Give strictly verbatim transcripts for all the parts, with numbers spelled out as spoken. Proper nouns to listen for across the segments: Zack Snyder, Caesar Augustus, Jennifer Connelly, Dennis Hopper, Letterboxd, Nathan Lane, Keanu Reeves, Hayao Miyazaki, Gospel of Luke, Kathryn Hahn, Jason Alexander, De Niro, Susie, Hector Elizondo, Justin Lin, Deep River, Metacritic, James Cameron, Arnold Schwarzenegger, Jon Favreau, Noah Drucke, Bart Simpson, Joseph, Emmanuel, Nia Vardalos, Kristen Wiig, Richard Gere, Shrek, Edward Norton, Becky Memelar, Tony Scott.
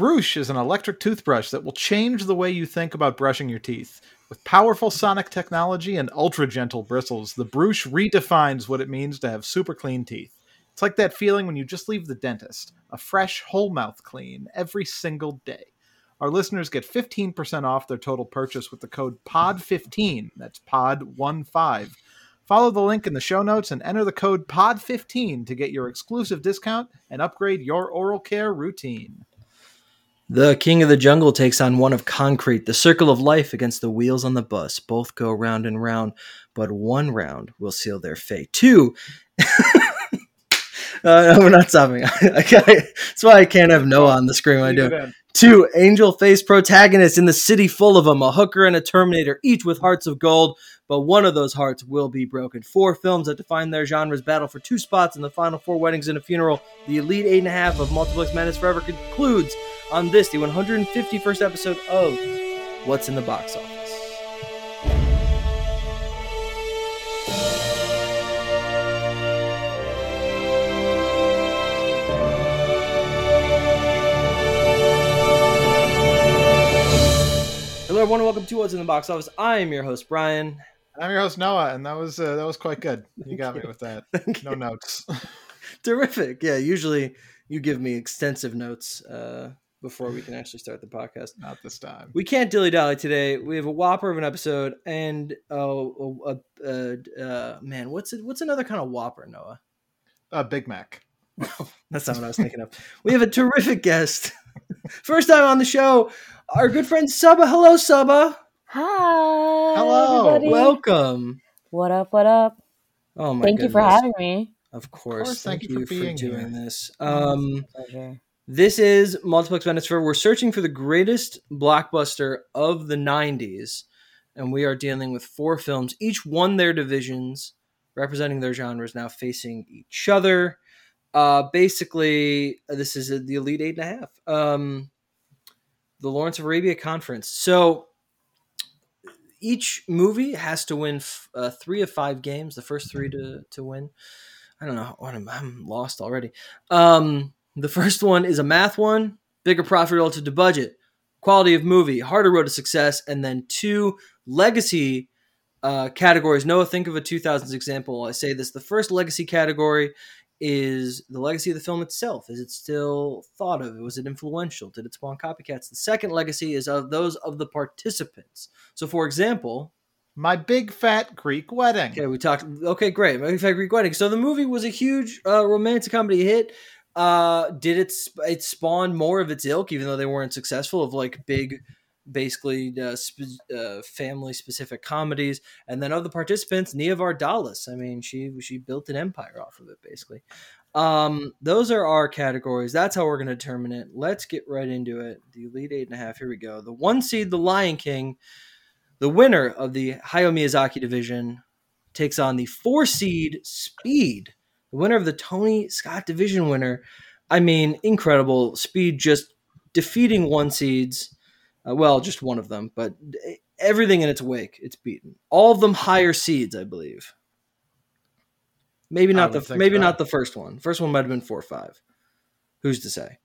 Brush is an electric toothbrush that will change the way you think about brushing your teeth. With powerful sonic technology and ultra-gentle bristles, the Brush redefines what it means to have super clean teeth. It's like that feeling when you just leave the dentist. A fresh, whole-mouth clean every single day. Our listeners get fifteen percent off their total purchase with the code P O D fifteen. That's P O D fifteen. Follow the link in the show notes and enter the code P O D fifteen to get your exclusive discount and upgrade your oral care routine. The King of the Jungle takes on one of concrete, the circle of life against the wheels on the bus. Both go round and round, but one round will seal their fate. Two... Uh, no, we're not stopping. I that's why I can't have Noah on the screen when I do. Two angel-faced protagonists in the city full of them, a hooker and a Terminator, each with hearts of gold, but one of those hearts will be broken. Four films that define their genres battle for two spots in the final four weddings and a funeral. The elite eight and a half of Multiplex Madness Forever concludes on this, the one hundred fifty-first episode of What's in the Box Office. Hello, everyone, and welcome to What's in the Box Office. I am your host, Brian. And I'm your host, Noah, and that was uh, that was quite good. You got me with that. No notes. Terrific. Yeah, usually you give me extensive notes uh, before we can actually start the podcast. Not this time. We can't dilly-dally today. We have a whopper of an episode, and oh, uh, uh, uh, man, what's it, what's another kind of whopper, Noah? Uh, Big Mac. That's not what I was thinking of. We have a terrific guest. First time on the show, our good friend Subba. Hello, Subba. Hi. Hello. Everybody. Welcome. What up? What up? Oh my! Thank goodness. You for having me. Of course. Of course thank, thank you, you for, for doing here. This. Um, pleasure. This is Multiplex Madness Forever. We're searching for the greatest blockbuster of the nineties, and we are dealing with four films, each won their divisions, representing their genres, now facing each other. Uh, basically, this is the Elite Eight and a Half, um, the Lawrence of Arabia Conference. So each movie has to win f- uh, three of five games, the first three to, to win. I don't know. I'm, I'm lost already. Um, the first one is a math one, bigger profit relative to budget, quality of movie, harder road to success, and then two legacy uh, categories. Noah, think of a two thousands example. I say this. The first legacy category is the legacy of the film itself. Is it still thought of? Was it influential? Did it spawn copycats? The second legacy is of those of the participants. So, for example, My Big Fat Greek Wedding. Okay, we talked. Okay, great. My Big Fat Greek Wedding. So the movie was a huge uh, romantic comedy hit. Uh, did it? Sp- it spawned more of its ilk, even though they weren't successful. Of like big, basically uh, sp- uh, family-specific comedies, and then of the participants, Nia Vardalos. I mean, she she built an empire off of it, basically. Um, those are our categories. That's how we're going to determine it. Let's get right into it. The Elite Eight and a Half. Here we go. The one seed, The Lion King, the winner of the Hayao Miyazaki division, takes on the four seed, Speed, the winner of the Tony Scott division winner. I mean, incredible. Speed just defeating one seeds. Uh, well, just one of them, but everything in its wake, it's beaten. All of them higher seeds, I believe. Maybe not the maybe so. not the first one. First one might have been four or five. Who's to say?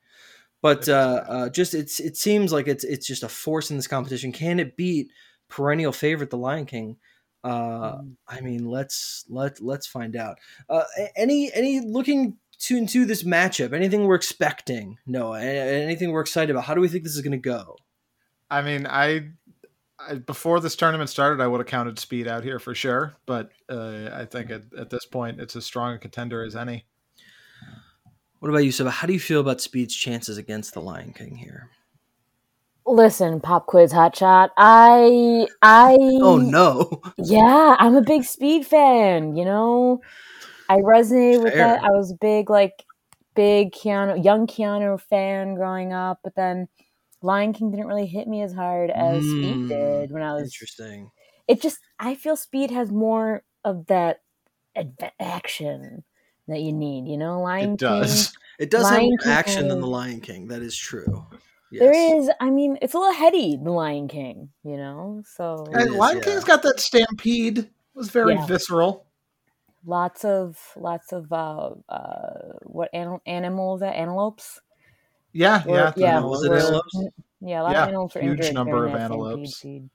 But uh, uh, just it's it seems like it's it's just a force in this competition. Can it beat perennial favorite The Lion King? Uh, I mean, let's let let's find out. Uh, any any looking to into this matchup? Anything we're expecting? No. Anything we're excited about? How do we think this is going to go? I mean, I, I before this tournament started, I would have counted Speed out here for sure. But uh, I think at, at this point, it's as strong a contender as any. What about you, Subba? How do you feel about Speed's chances against the Lion King here? Listen, pop quiz, hotshot. I, I. Oh no. Yeah, I'm a big Speed fan. You know, I resonate with that. I was big, like, big Keanu, young Keanu fan growing up, but then Lion King didn't really hit me as hard as mm, Speed did when I was... Interesting. It just... I feel Speed has more of that adv- action that you need, you know? Lion it does. King, it does Lion have more King action King. Than the Lion King. That is true. Yes. There is... I mean, it's a little heady, the Lion King, you know? So... And is, Lion yeah. King's got that stampede. It was very yeah. visceral. Lots of... Lots of... Uh, uh, what animal, animals? Antelopes? Yeah, or, yeah, yeah. Was it antelopes? Yeah, a lot yeah, of animals were injured. Huge number of antelopes. Stampede.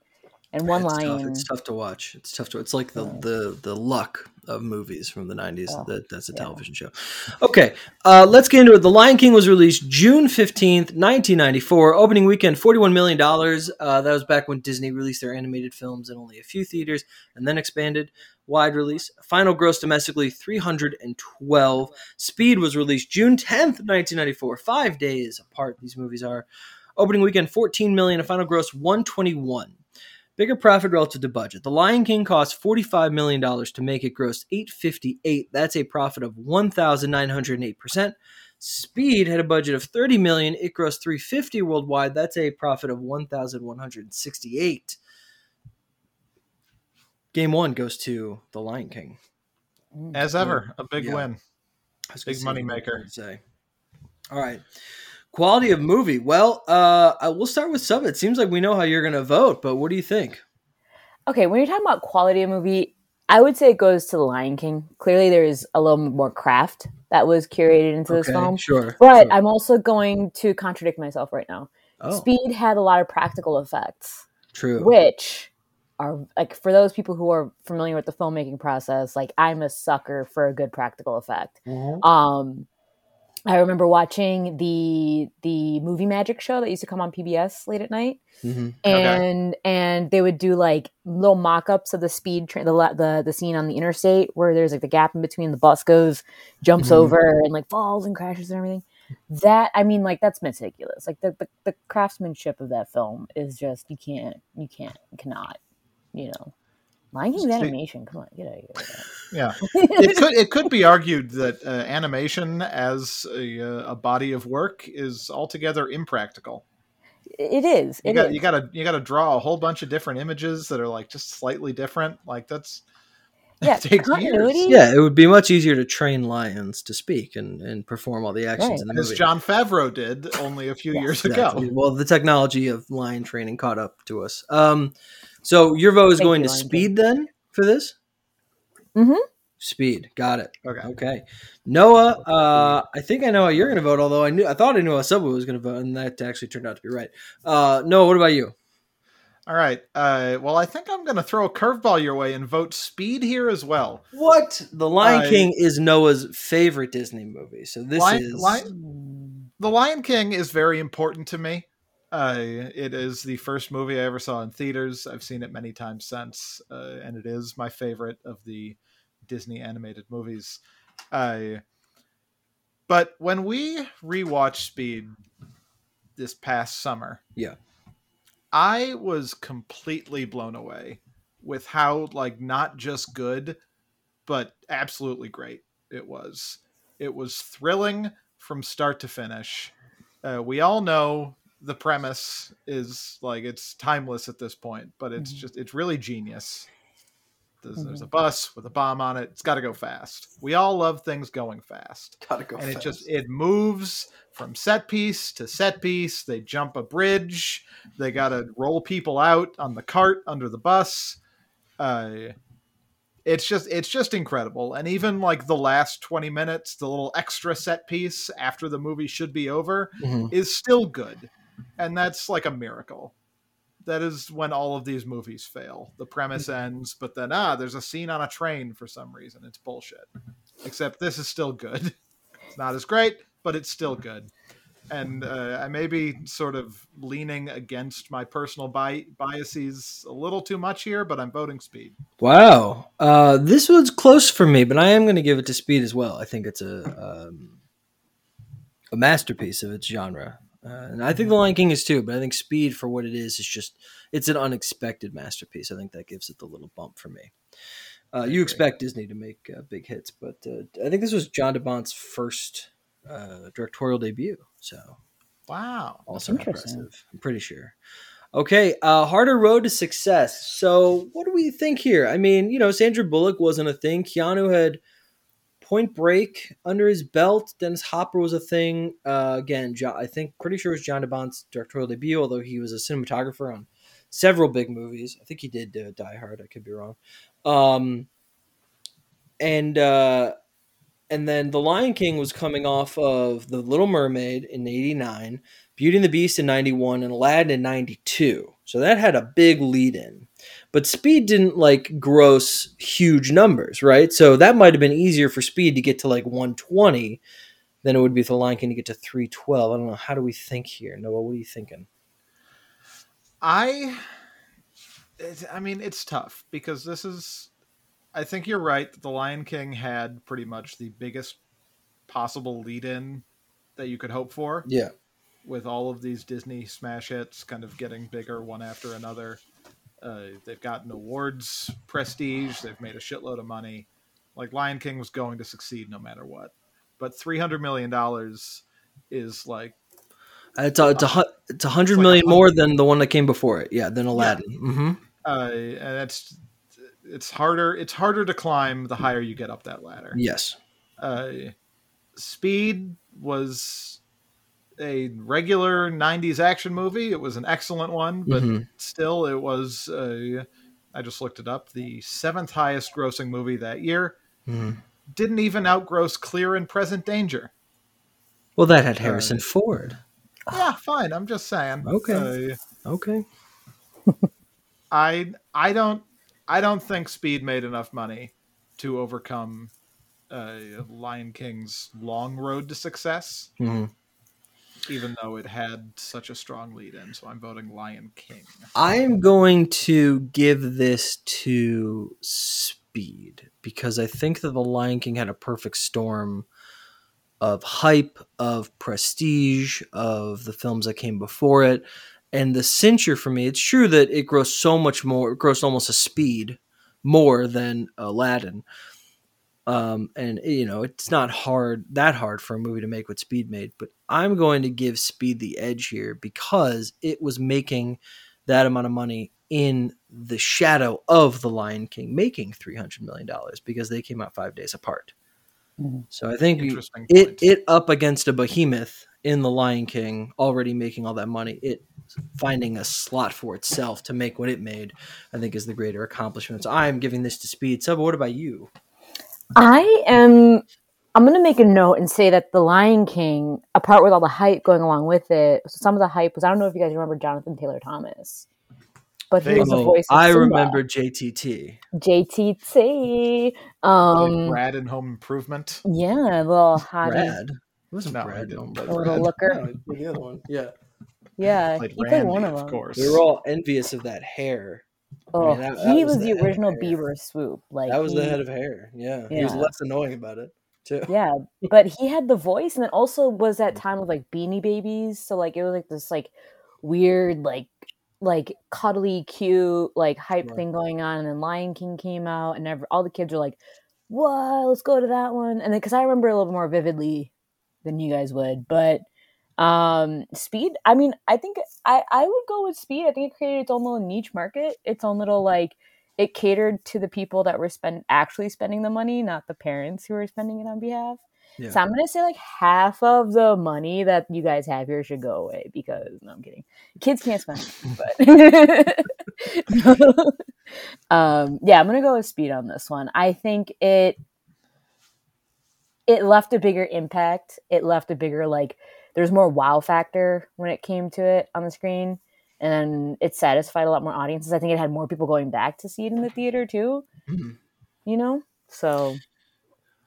And one it's lion. Tough. It's tough to watch. It's tough to. It's like the the the luck of movies from the nineties. Oh, that that's a yeah. television show. Okay, uh, let's get into it. The Lion King was released June fifteenth, nineteen ninety-four. Opening weekend, forty-one million dollars. Uh, that was back when Disney released their animated films in only a few theaters and then expanded wide release. Final gross domestically, three hundred twelve. Speed was released June tenth, nineteen ninety-four. Five days apart, these movies are. Opening weekend, fourteen million dollars. A final gross, one hundred twenty-one. Bigger profit relative to budget. The Lion King cost forty-five million dollars to make it gross eight hundred fifty-eight dollars. That's a profit of one thousand nine hundred eight percent. Speed had a budget of thirty million dollars. It grossed three hundred fifty dollars worldwide. That's a profit of one thousand one hundred sixty-eight dollars. Game one goes to The Lion King. As ever, a big yeah. win. Big money maker. Say. All right. Quality of movie. Well, uh, I will start with Subba. It seems like we know how you're going to vote, but what do you think? Okay, when you're talking about quality of movie, I would say it goes to The Lion King. Clearly, there is a little more craft that was curated into this okay, film. Sure, but sure. I'm also going to contradict myself right now. Oh. Speed had a lot of practical effects. True. Which are, like, for those people who are familiar with the filmmaking process, like, I'm a sucker for a good practical effect. Mm-hmm. Um I remember watching the the movie magic show that used to come on P B S late at night, mm-hmm. and okay. and they would do like little mock-ups of the speed train, the the the scene on the interstate where there's like the gap in between, the bus goes, jumps mm-hmm. over, and like falls and crashes and everything. That I mean, like that's meticulous. Like the, the the craftsmanship of that film is just you can't you can't you cannot you know. Lion King's animation, come on, get out of here. Yeah, it could it could be argued that uh, animation as a, a body of work is altogether impractical. It is. It you got is. you got to you got to draw a whole bunch of different images that are like just slightly different. Like that's yeah, that takes continuity. Years. Yeah, it would be much easier to train lions to speak and, and perform all the actions right. in the movie, as Jon Favreau did only a few yeah, years exactly. ago. Well, the technology of lion training caught up to us. Um, So your vote is Thank going you, to Speed then for this? Mm-hmm. Speed. Got it. Okay. Okay. Noah, uh, I think I know how you're going to vote, although I knew I thought I knew how Subba was going to vote, and that actually turned out to be right. Uh, Noah, what about you? All right. Uh, well, I think I'm going to throw a curveball your way and vote Speed here as well. What? The Lion uh, King is Noah's favorite Disney movie, so this Lion, is... Lion, the Lion King is very important to me. Uh, it is the first movie I ever saw in theaters. I've seen it many times since, uh, and it is my favorite of the Disney animated movies. Uh, but when we rewatched Speed this past summer, yeah, I was completely blown away with how, like, not just good, but absolutely great it was. It was thrilling from start to finish. Uh, we all know the premise is like it's timeless at this point, but it's mm-hmm. just it's really genius. There's, mm-hmm. there's a bus with a bomb on it. It's got to go fast. We all love things going fast. Got to go and fast. And it just it moves from set piece to set piece. They jump a bridge. They got to roll people out on the cart under the bus. Uh, it's just it's just incredible. And even like the last twenty minutes, the little extra set piece after the movie should be over mm-hmm. is still good. And that's like a miracle. That is when all of these movies fail. The premise ends, but then, ah, there's a scene on a train for some reason. It's bullshit. Except this is still good. It's not as great, but it's still good. And uh, I may be sort of leaning against my personal bi- biases a little too much here, but I'm voting Speed. Wow. Uh, this was close for me, but I am going to give it to Speed as well. I think it's a um, a masterpiece of its genre. Uh, and I think The Lion King is too, but I think Speed for what it is is just it's an unexpected masterpiece. I think that gives it the little bump for me. Uh, you expect Disney to make uh, big hits, but uh, I think this was John DeBont's first uh, directorial debut. So, wow, also impressive. I'm pretty sure. Okay, uh, harder road to success. So, what do we think here? I mean, you know, Sandra Bullock wasn't a thing. Keanu had Point Break under his belt. Dennis Hopper was a thing. Uh, again, John, I think pretty sure it was John DeBont's directorial debut, although he was a cinematographer on several big movies. I think he did uh, Die Hard. I could be wrong. Um, and uh, And then The Lion King was coming off of The Little Mermaid in eighty-nine, Beauty and the Beast in ninety-one, and Aladdin in ninety-two. So that had a big lead in. But Speed didn't, like, gross huge numbers, right? So that might have been easier for Speed to get to, like, one twenty than it would be for The Lion King to get to three twelve. I don't know. How do we think here? Noah, what are you thinking? I, I mean, it's tough because this is... I think you're right that The Lion King had pretty much the biggest possible lead-in that you could hope for. Yeah. With all of these Disney smash hits kind of getting bigger one after another. Uh, they've gotten awards, prestige. They've made a shitload of money. Like, Lion King was going to succeed no matter what. But three hundred million dollars is like... Uh, it's, a, it's, a, it's one hundred it's million like more than the one that came before it. Yeah, than Aladdin. Yeah. Mm-hmm. Uh, and that's... It's harder. It's harder to climb the higher you get up that ladder. Yes. Uh, Speed was a regular nineties action movie. It was an excellent one, but mm-hmm. still, it was. Uh, I just looked it up. The seventh highest grossing movie that year. Mm-hmm. Didn't even outgross Clear and Present Danger. Well, that had Harrison uh, Ford. Yeah, fine. I'm just saying. Okay. Uh, okay. I I don't. I don't think Speed made enough money to overcome uh, Lion King's long road to success, mm-hmm. even though it had such a strong lead-in. So I'm voting Lion King. I'm going to give this to Speed because I think that the Lion King had a perfect storm of hype, of prestige, of the films that came before it. And the cincher for me, it's true that it grossed so much more, it grossed almost a speed more than Aladdin. Um, and, you know, it's not hard, that hard for a movie to make what Speed made. But I'm going to give Speed the edge here because it was making that amount of money in the shadow of The Lion King, making three hundred million dollars because they came out five days apart. Mm-hmm. So I think it, it up against a behemoth in The Lion King, already making all that money, it finding a slot for itself to make what it made, I think is the greater accomplishment. So I'm giving this to Speed. Subba, what about you? I am, I'm going to make a note and say that The Lion King, apart with all the hype going along with it, some of the hype was, I don't know if you guys remember Jonathan Taylor Thomas, but he was the voice of Subba. I remember J T T. J T T. Um, like Rad and Home Improvement. Yeah, a little hottie. Rad. It wasn't no, Brad. No, a little looker. No, the other one. Yeah. Yeah. He played Randy, one of them. Of course. We were all envious of that hair. Oh, I mean, that, he that was, was the, the original Bieber swoop. Like That was he, the head of hair. Yeah. yeah. He was less annoying about it, too. Yeah. But he had the voice, and it also was that time with, like, Beanie Babies. So, like, it was, like, this, like, weird, like, like cuddly, cute, like, hype right. thing going on. And then Lion King came out, and every, all the kids were like, whoa, let's go to that one. And then, because I remember a little more vividly than you guys would, but um Speed, I mean, I think I, I would go with Speed. I think it created its own little niche market, its own little, like, it catered to the people that were spend actually spending the money, not the parents who were spending it on behalf. Yeah. So I'm gonna say, like, half of the money that you guys have here should go away because no, I'm kidding. Kids can't spend it, but um yeah, I'm gonna go with Speed on this one. I think it It left a bigger impact. It left a bigger, like, there's more wow factor when it came to it on the screen. And it satisfied a lot more audiences. I think it had more people going back to see it in the theater, too. Mm-hmm. You know? So.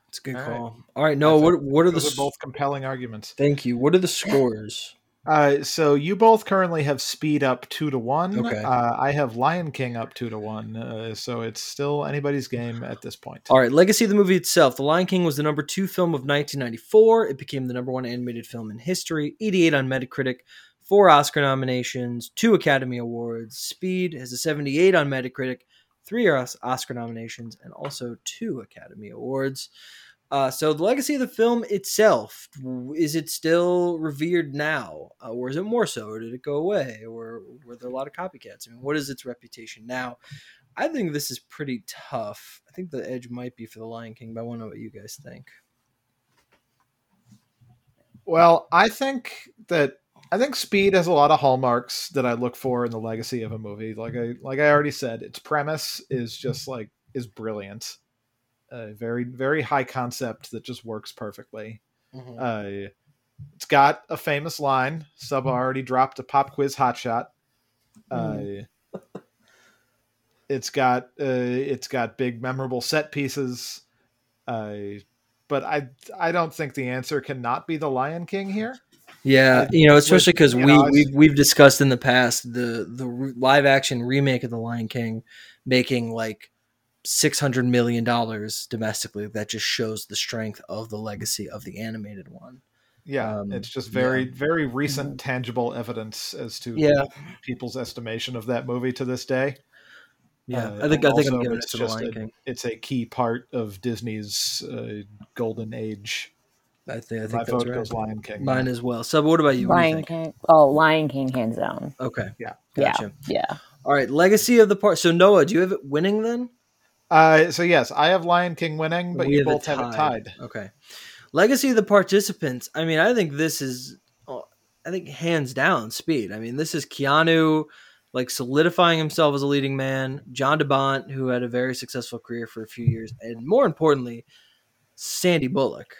It's a good All call. Right. All right, Noah, what, what are the... Those are both compelling arguments. Thank you. What are the scores? Uh, so you both currently have Speed up two to one. Okay. Uh, I have Lion King up two to one. Uh, so it's still anybody's game at this point. All right. Legacy of the movie itself. The Lion King was the number two film of nineteen ninety-four. It became the number one animated film in history. eighty-eight on Metacritic, four Oscar nominations, two Academy Awards. Speed has a seventy-eight on Metacritic, three Oscar nominations, and also two Academy Awards. Uh, so the legacy of the film itself, is it still revered now, uh, or is it more so, or did it go away, or were there a lot of copycats? I mean, what is its reputation now? I think this is pretty tough. I think the edge might be for The Lion King, but I want to know what you guys think. Well, I think that I think Speed has a lot of hallmarks that I look for in the legacy of a movie. Like I like I already said, its premise is just like is brilliant. uh, very, very high concept that just works perfectly. Mm-hmm. Uh, it's got a famous line. Subba already dropped a pop quiz hotshot. Mm. Uh, it's got, uh, it's got big memorable set pieces. Uh, but I, I don't think the answer cannot be the Lion King here. Yeah, you know, especially because we know, we've, we've discussed in the past the the live action remake of The Lion King making like six hundred million dollars domestically. That just shows the strength of the legacy of the animated one. Yeah, um, it's just very yeah. very recent tangible evidence as to yeah. people's estimation of that movie to this day. Yeah, uh, I think I think I'm giving it to The Lion a, King. It's a key part of Disney's uh, golden age. I think, I think my vote goes Lion King. Mine as well. Subba, what about you? Lion what do you King. Oh, Lion King, hands down. Okay. Yeah. Gotcha. Yeah. yeah. All right. Legacy of the Park. So, Noah, do you have it winning then? Uh, so, yes, I have Lion King winning, but we you have both it have it tied. Okay. Legacy of the Participants. I mean, I think this is, oh, I think hands down, Speed. I mean, this is Keanu, like, solidifying himself as a leading man. John DeBont, who had a very successful career for a few years. And more importantly, Sandy Bullock,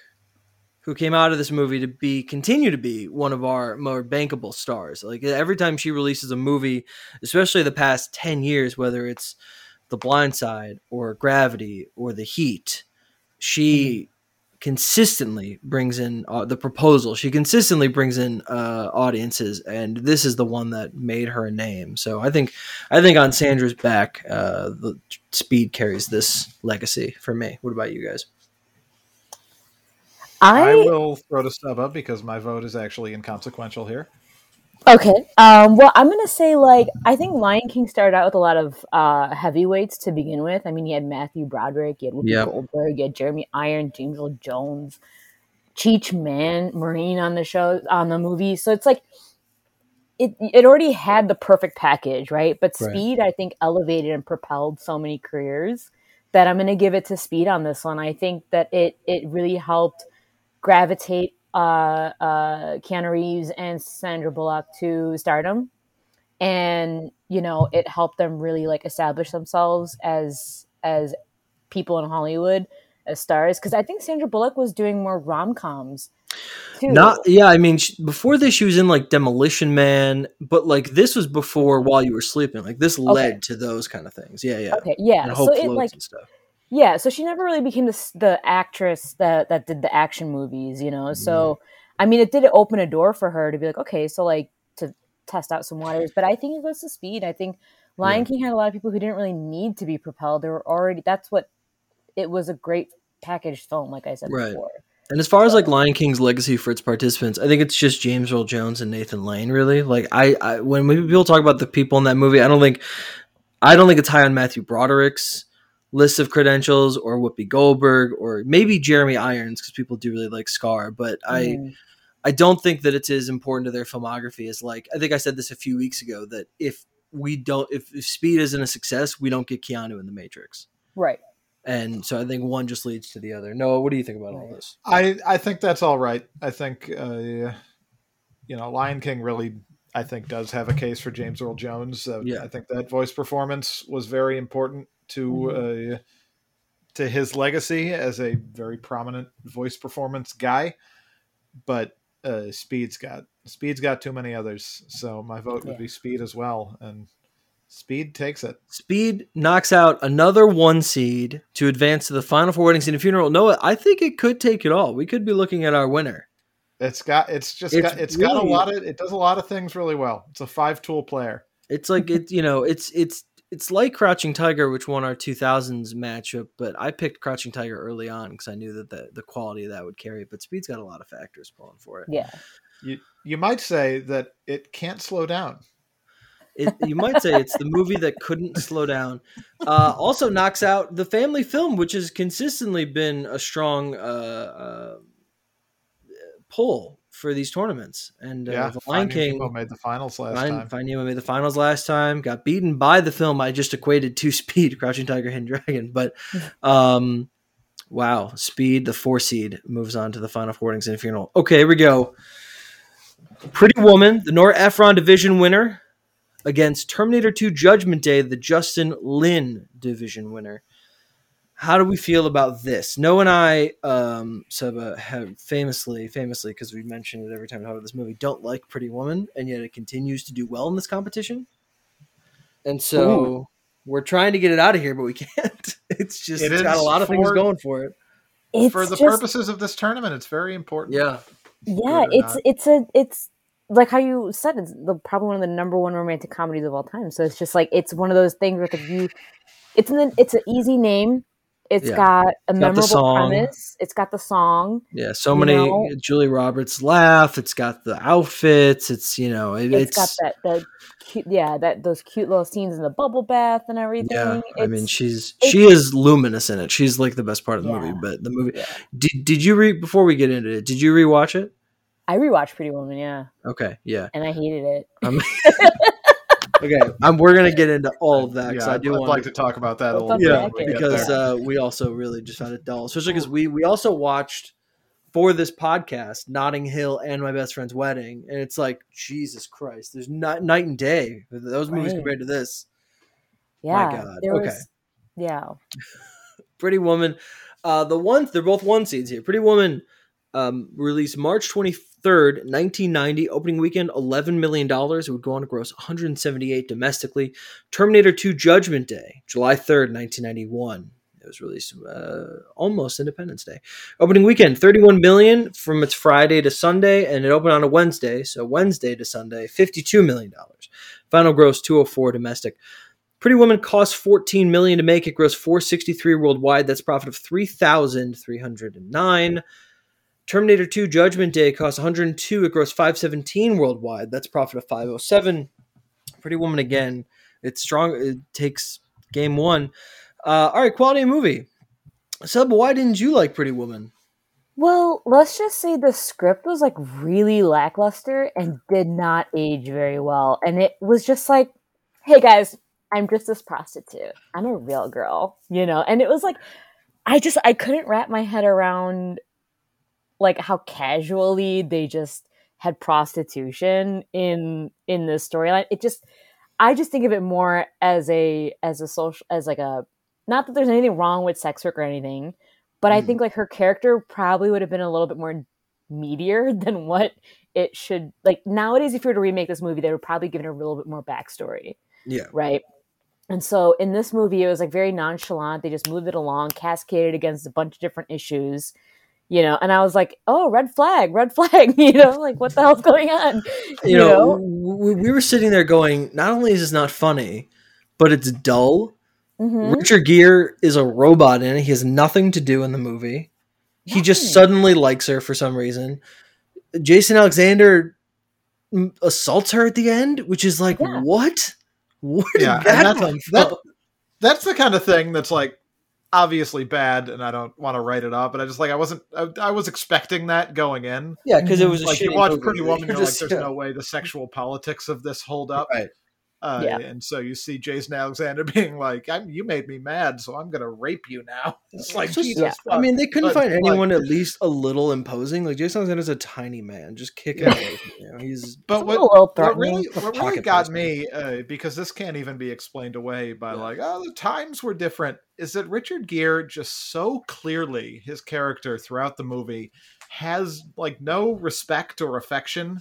who came out of this movie to be, continue to be one of our more bankable stars. Like every time she releases a movie, especially the past ten years, whether it's The Blind Side or Gravity or The Heat, she mm-hmm. consistently brings in uh, The Proposal. She consistently brings in uh, audiences. And this is the one that made her a name. So I think, I think on Sandra's back, uh, the Speed carries this legacy for me. What about you guys? I, I will throw to Subba because my vote is actually inconsequential here. Okay. Um, well, I'm going to say, like, I think Lion King started out with a lot of uh, heavyweights to begin with. I mean, you had Matthew Broderick, you had Whoopi yep. Goldberg, you had Jeremy Irons, James Earl Jones, Cheech Marin on the show, on the movie. So it's like, it it already had the perfect package, right? But Speed, right. I think, elevated and propelled so many careers that I'm going to give it to Speed on this one. I think that it it really helped gravitate uh, uh, Keanu Reeves and Sandra Bullock to stardom. And, you know, it helped them really, like, establish themselves as as people in Hollywood, as stars. Because I think Sandra Bullock was doing more rom-coms, too. Not, yeah, I mean, she, before this, she was in, like, Demolition Man. But, like, this was before While You Were Sleeping. Like, this okay. led to those kind of things. Yeah, yeah. Okay, yeah. And so it, like... And stuff. Yeah, so she never really became the the actress that, that did the action movies, you know? So, I mean, it did open a door for her to be like, okay, so, like, to test out some waters. But I think it goes to Speed. I think Lion yeah. King had a lot of people who didn't really need to be propelled. They were already – that's what – it was a great packaged film, like I said right. before. And as far as, like, Lion King's legacy for its participants, I think it's just James Earl Jones and Nathan Lane, really. Like, I, I – when people talk about the people in that movie, I don't think – I don't think it's high on Matthew Broderick's list of credentials or Whoopi Goldberg or maybe Jeremy Irons, because people do really like Scar, but I mm. I don't think that it's as important to their filmography as, like, I think I said this a few weeks ago, that if we don't if, if Speed isn't a success, we don't get Keanu in The Matrix. Right. And so I think one just leads to the other. Noah, what do you think about all this? I, I think that's all right. I think uh, you know, Lion King really I think does have a case for James Earl Jones. Uh, yeah. I think that voice performance was very important to uh, to his legacy as a very prominent voice performance guy, but uh, Speed's got Speed's got too many others, so my vote yeah. would be Speed as well, and Speed takes it. Speed knocks out another one seed to advance to the final four: Wedding, Scene, and Funeral. Noah, I think it could take it all. We could be looking at our winner. It's got it's just it's got it's really, got a lot of it does a lot of things really well. It's a five tool player. It's like it you know it's it's. It's like Crouching Tiger, which won our two thousands matchup, but I picked Crouching Tiger early on because I knew that the, the quality of that would carry it, but Speed's got a lot of factors pulling for it. Yeah. You you might say that it can't slow down. It, you might say it's the movie that couldn't slow down. Uh, also knocks out the family film, which has consistently been a strong uh, uh, pull for these tournaments, and uh, yeah, the Lion King made the finals last Fine, time. Finding Nemo made the finals last time. Got beaten by the film I just equated to Speed, Crouching Tiger, Hidden Dragon. But um, wow, Speed, the four seed, moves on to the final four: Wedding, Scene, and Funeral. Okay, here we go. Pretty Woman, the Nora Ephron division winner, against Terminator two: Judgment Day, the Justin Lin division winner. how do we feel about this? Noah and I, um, Subba, have famously, famously, because we've mentioned it every time we talk about this movie, don't like Pretty Woman, and yet it continues to do well in this competition. And so Ooh. we're trying to get it out of here, but we can't. It's just it it's got a lot of for, things going for it. It's for the just, purposes of this tournament, it's very important. Yeah, yeah. It's it's a it's like how you said. It's the, probably one of the number one romantic comedies of all time. So it's just like it's one of those things where the you. It's an it's an easy name. It's yeah. got a memorable got premise. It's got the song. Yeah, so many know? Julia Roberts laugh. It's got the outfits. It's you know, it, it's, it's got that the cute, yeah, that those cute little scenes in the bubble bath and everything. Yeah, it's, I mean, she's she is luminous in it. She's like the best part of the yeah, movie. But the movie, yeah. did did you read before we get into it? Did you rewatch it? I rewatched Pretty Woman. Yeah. Okay. Yeah. And I hated it. Um, Okay, um, we're gonna get into all of that because yeah, I do want like to talk about that a little bit. Yeah, because uh, we also really just found it dull, especially because we we also watched for this podcast Notting Hill and My Best Friend's Wedding, and it's like Jesus Christ, there's not night and day those movies right. compared to this. Yeah, my God. There okay, was, yeah. Pretty Woman, uh, the one they're both one seeds here. Pretty Woman um, released March twenty-fourth. Third, nineteen ninety, opening weekend, eleven million dollars. It would go on to gross one hundred seventy-eight domestically. Terminator two Judgment Day, July third, nineteen ninety-one. It was released uh, almost Independence Day. Opening weekend, thirty-one million dollars from its Friday to Sunday, and it opened on a Wednesday, so Wednesday to Sunday, fifty-two million dollars. Final gross, two hundred four domestic. Pretty Woman cost fourteen million dollars to make. It grossed four hundred sixty-three worldwide. That's profit of three thousand three hundred nine dollars. Terminator two Judgment Day cost one hundred two. It grossed five hundred seventeen worldwide. That's profit of five hundred seven. Pretty Woman again. It's strong. It takes game one. Uh, all right, quality of movie. Sub, why didn't you like Pretty Woman? Well, let's just say the script was like really lackluster and did not age very well. And it was just like, hey guys, I'm just this prostitute. I'm a real girl, you know? And it was like, I just, I couldn't wrap my head around like how casually they just had prostitution in in this storyline. It just, I just think of it more as a as a social as like a not that there's anything wrong with sex work or anything, but mm. I think like her character probably would have been a little bit more meatier than what it should. Like nowadays, if you were to remake this movie, they would probably give it a little bit more backstory. Yeah. Right. And so in this movie, it was like very nonchalant. They just moved it along, cascaded against a bunch of different issues. You know, and I was like, oh, red flag, red flag, you know, like what the hell's going on? You, you know, know? We, we were sitting there going, not only is this not funny, but it's dull. Mm-hmm. Richard Gere is a robot in it. He has nothing to do in the movie. He yeah. just suddenly likes her for some reason. Jason Alexander assaults her at the end, which is like, yeah. what? Where did yeah, that come from? That, that's the kind of thing that's like, obviously bad, and I don't want to write it up, but I just like I wasn't I, I was expecting that going in. Yeah, because it was a like you watch Pretty Woman, you're just, like, there's yeah. no way the sexual politics of this hold up, right? Uh, yeah. And so you see Jason Alexander being like, I'm, "You made me mad, so I'm gonna rape you now." It's like, it's just, Jesus yeah. fuck. I mean, they couldn't but, find anyone like, at least a little imposing. Like Jason Alexander's a tiny man, just kicking yeah. away. You know, he's but what, what really what really got me uh, because this can't even be explained away by yeah. like, oh, the times were different. Is that Richard Gere just so clearly his character throughout the movie has like no respect or affection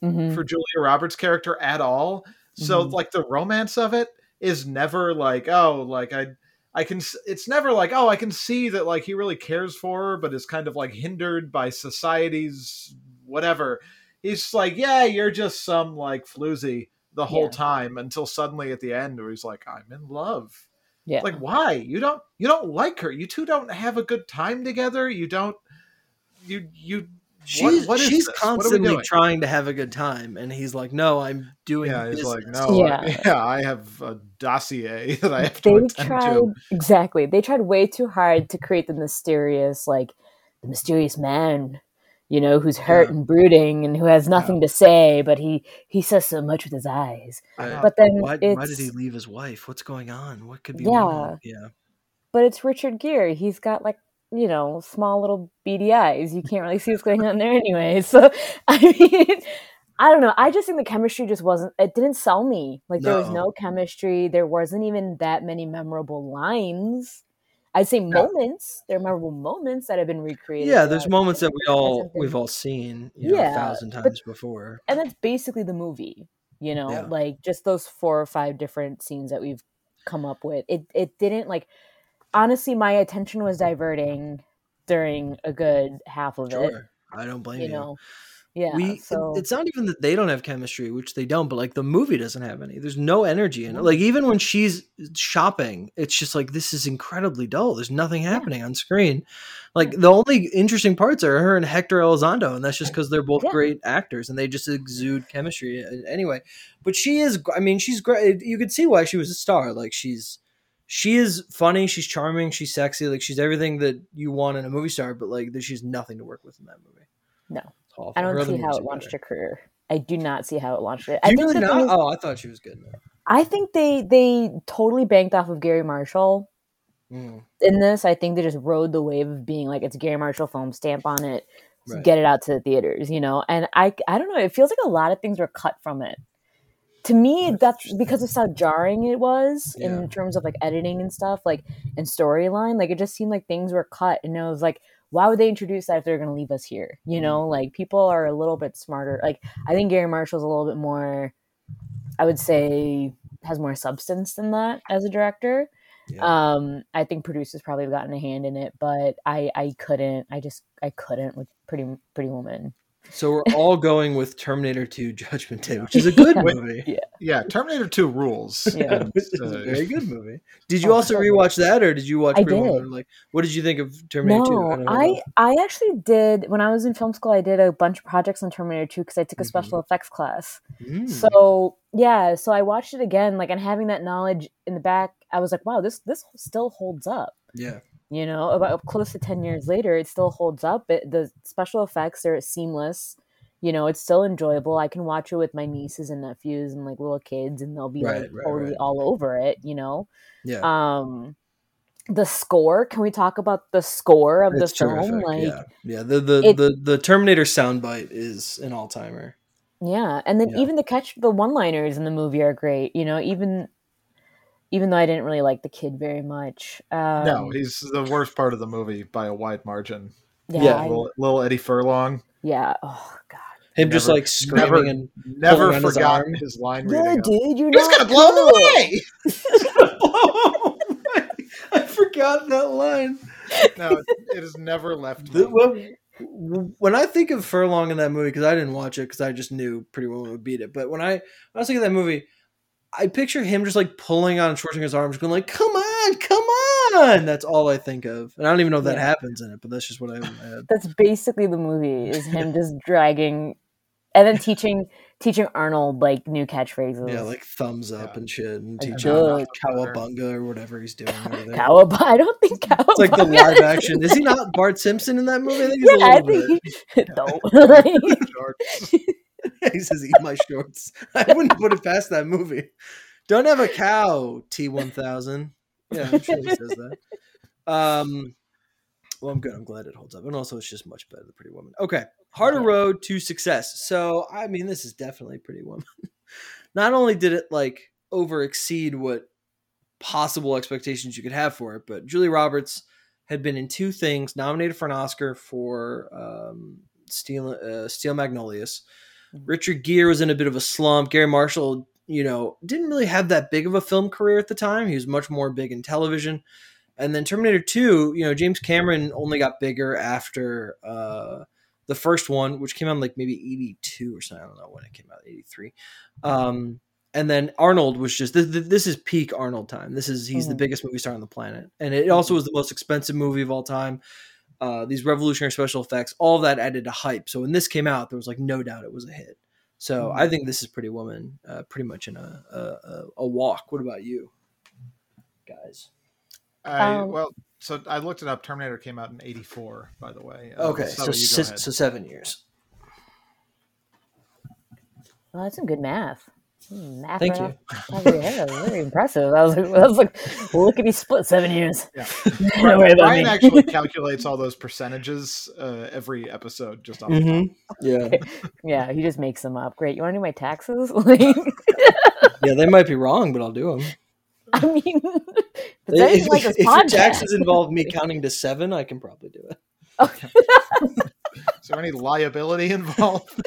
mm-hmm. for Julia Roberts' character at all. So mm-hmm. like the romance of it is never like, oh, like I, I can, it's never like, oh, I can see that like he really cares for her, but is kind of like hindered by society's whatever. He's like, yeah, you're just some like floozy the whole yeah. time until suddenly at the end where he's like, I'm in love. Yeah. Like, why? You don't, you don't like her. You two don't have a good time together. You don't, you, you. She's, what, what she's constantly trying to have a good time, and he's like, "No, I'm doing." Yeah, he's business. like, "No, yeah. I, yeah, I have a dossier that I have they to attend tried, to." Exactly, they tried way too hard to create the mysterious, like the mysterious man, you know, who's hurt yeah. and brooding, and who has nothing yeah. to say, but he he says so much with his eyes. I, but then, why, why did he leave his wife? What's going on? What could be? Yeah, wrong? yeah. But it's Richard Gere. He's got like. You know, small little beady eyes. You can't really see what's going on there anyway. So, I mean, I don't know. I just think the chemistry just wasn't, it didn't sell me. Like, no. There was no chemistry. There wasn't even that many memorable lines. I'd say yeah. moments. There are memorable moments that have been recreated. Yeah, there's moments that we all we've all seen, you know, yeah, a thousand times but, before, and that's basically the movie. You know, yeah. like just those four or five different scenes that we've come up with. It it didn't like. Honestly, my attention was diverting during a good half of sure. it. I don't blame you. you. Know? Yeah, we, so. It's not even that they don't have chemistry, which they don't, but like the movie doesn't have any. There's no energy in it. Like even when she's shopping, it's just like this is incredibly dull. There's nothing happening yeah. on screen. Like the only interesting parts are her and Hector Elizondo, and that's just because they're both yeah. great actors and they just exude chemistry anyway. But she is, I mean, she's great. You could see why she was a star. Like she's. She is funny. She's charming. She's sexy. Like she's everything that you want in a movie star, but like she has nothing to work with in that movie. No, I don't see how it launched her career. I do not see how it launched it. I think not? Oh, I thought she was good. Now. I think they, they totally banked off of Gary Marshall mm. in this. I think they just rode the wave of being like, it's a Gary Marshall film, stamp on it, right. get it out to the theaters, you know? And I, I don't know. It feels like a lot of things were cut from it. To me, that's because of how jarring it was yeah. in terms of like editing and stuff, like and storyline. Like it just seemed like things were cut, and I was like, why would they introduce that if they're going to leave us here? You know, like people are a little bit smarter. Like I think Gary Marshall's a little bit more, I would say, has more substance than that as a director. Yeah. Um, I think producers probably have gotten a hand in it, but I, I couldn't. I just I couldn't with Pretty Pretty Woman. So we're all going with Terminator two Judgment Day, which is a good yeah. movie. Yeah. yeah, Terminator two rules. Yeah. And, uh, it's a very good movie. Did you oh, also rewatch that, or did you watch I Pretty did. Woman? Like, what did you think of Terminator two? No, I, don't know. I I actually did, when I was in film school, I did a bunch of projects on Terminator two because I took a special mm-hmm. effects class. Mm. So, yeah, so I watched it again, like, and having that knowledge in the back, I was like, wow, this this still holds up. Yeah. You know, about up close to ten years later, it still holds up. It, the special effects are seamless. You know, it's still enjoyable. I can watch it with my nieces and nephews and like little kids, and they'll be right, like right, totally right. all over it, you know? Yeah. Um, the score. Can we talk about the score of it's the terrific. film? Like, yeah. Yeah. The, the, it, the, the Terminator soundbite is an all timer. Yeah. And then yeah. even the catch, the one liners in the movie are great. You know, even. Even though I didn't really like the kid very much. Um, no, he's the worst part of the movie by a wide margin. Yeah. yeah. Little, little Eddie Furlong. Yeah. Oh, God. Him never, just like screaming never, and never forgotten his, his line yeah, reading. Yeah, dude. You're He's going to blow him away. He's going to blow him away. I forgot that line. No, it, it has never left me. When, when I think of Furlong in that movie, because I didn't watch it because I just knew Pretty Woman would beat it. But when I, when I was thinking of that movie, I picture him just like pulling on Schwarzenegger's arms, going like, "Come on, come on!" That's all I think of, and I don't even know if that yeah. happens in it, but that's just what I had. That's basically the movie: is him just dragging, and then teaching teaching Arnold like new catchphrases. Yeah, like thumbs up yeah. and shit, and like, teaching like, Cowabunga or whatever he's doing. Cowabunga? I don't think Cowabunga. It's like the live action. Is he not Bart Simpson in that movie? I think he's yeah, a I think he, no. Like, he says, "Eat my shorts." I wouldn't put it past that movie. Don't have a cow, T one thousand. Yeah, I'm sure he says that. Um, well, I'm good. I'm glad it holds up. And also, it's just much better than Pretty Woman. Okay. Harder road to success. So, I mean, this is definitely Pretty Woman. Not only did it, like, over-exceed what possible expectations you could have for it, but Julia Roberts had been in two things, nominated for an Oscar for um, Steel, uh, Steel Magnolias. Richard Gere was in a bit of a slump. Gary Marshall, you know, didn't really have that big of a film career at the time. He was much more big in television. And then Terminator two, you know, James Cameron only got bigger after uh, the first one, which came out in like maybe eighty-two or something. I don't know when it came out, eighty-three. Um, and then Arnold was just, this, this is peak Arnold time. This is, he's mm-hmm. the biggest movie star on the planet. And it also was the most expensive movie of all time. Uh, these revolutionary special effects, all that added to hype. So when this came out, there was like no doubt it was a hit. So mm-hmm. I think this is Pretty Woman, uh, pretty much in a, a a walk. What about you guys? I, um, well, so I looked it up. Terminator came out in eighty-four, by the way. Uh, okay, so so, s- so seven years. Well, that's some good math. Math Thank right you. Off, yeah, very impressive. I was like, I was like well, look at me split seven years. Yeah. Brian, Brian actually calculates all those percentages uh, every episode just off mm-hmm. the top. Yeah. Yeah, he just makes them up. Great. You want to do my taxes? Like... yeah, they might be wrong, but I'll do them. I mean, If, like if, if your taxes involve me counting to seven, I can probably do it. Oh. Is there any liability involved?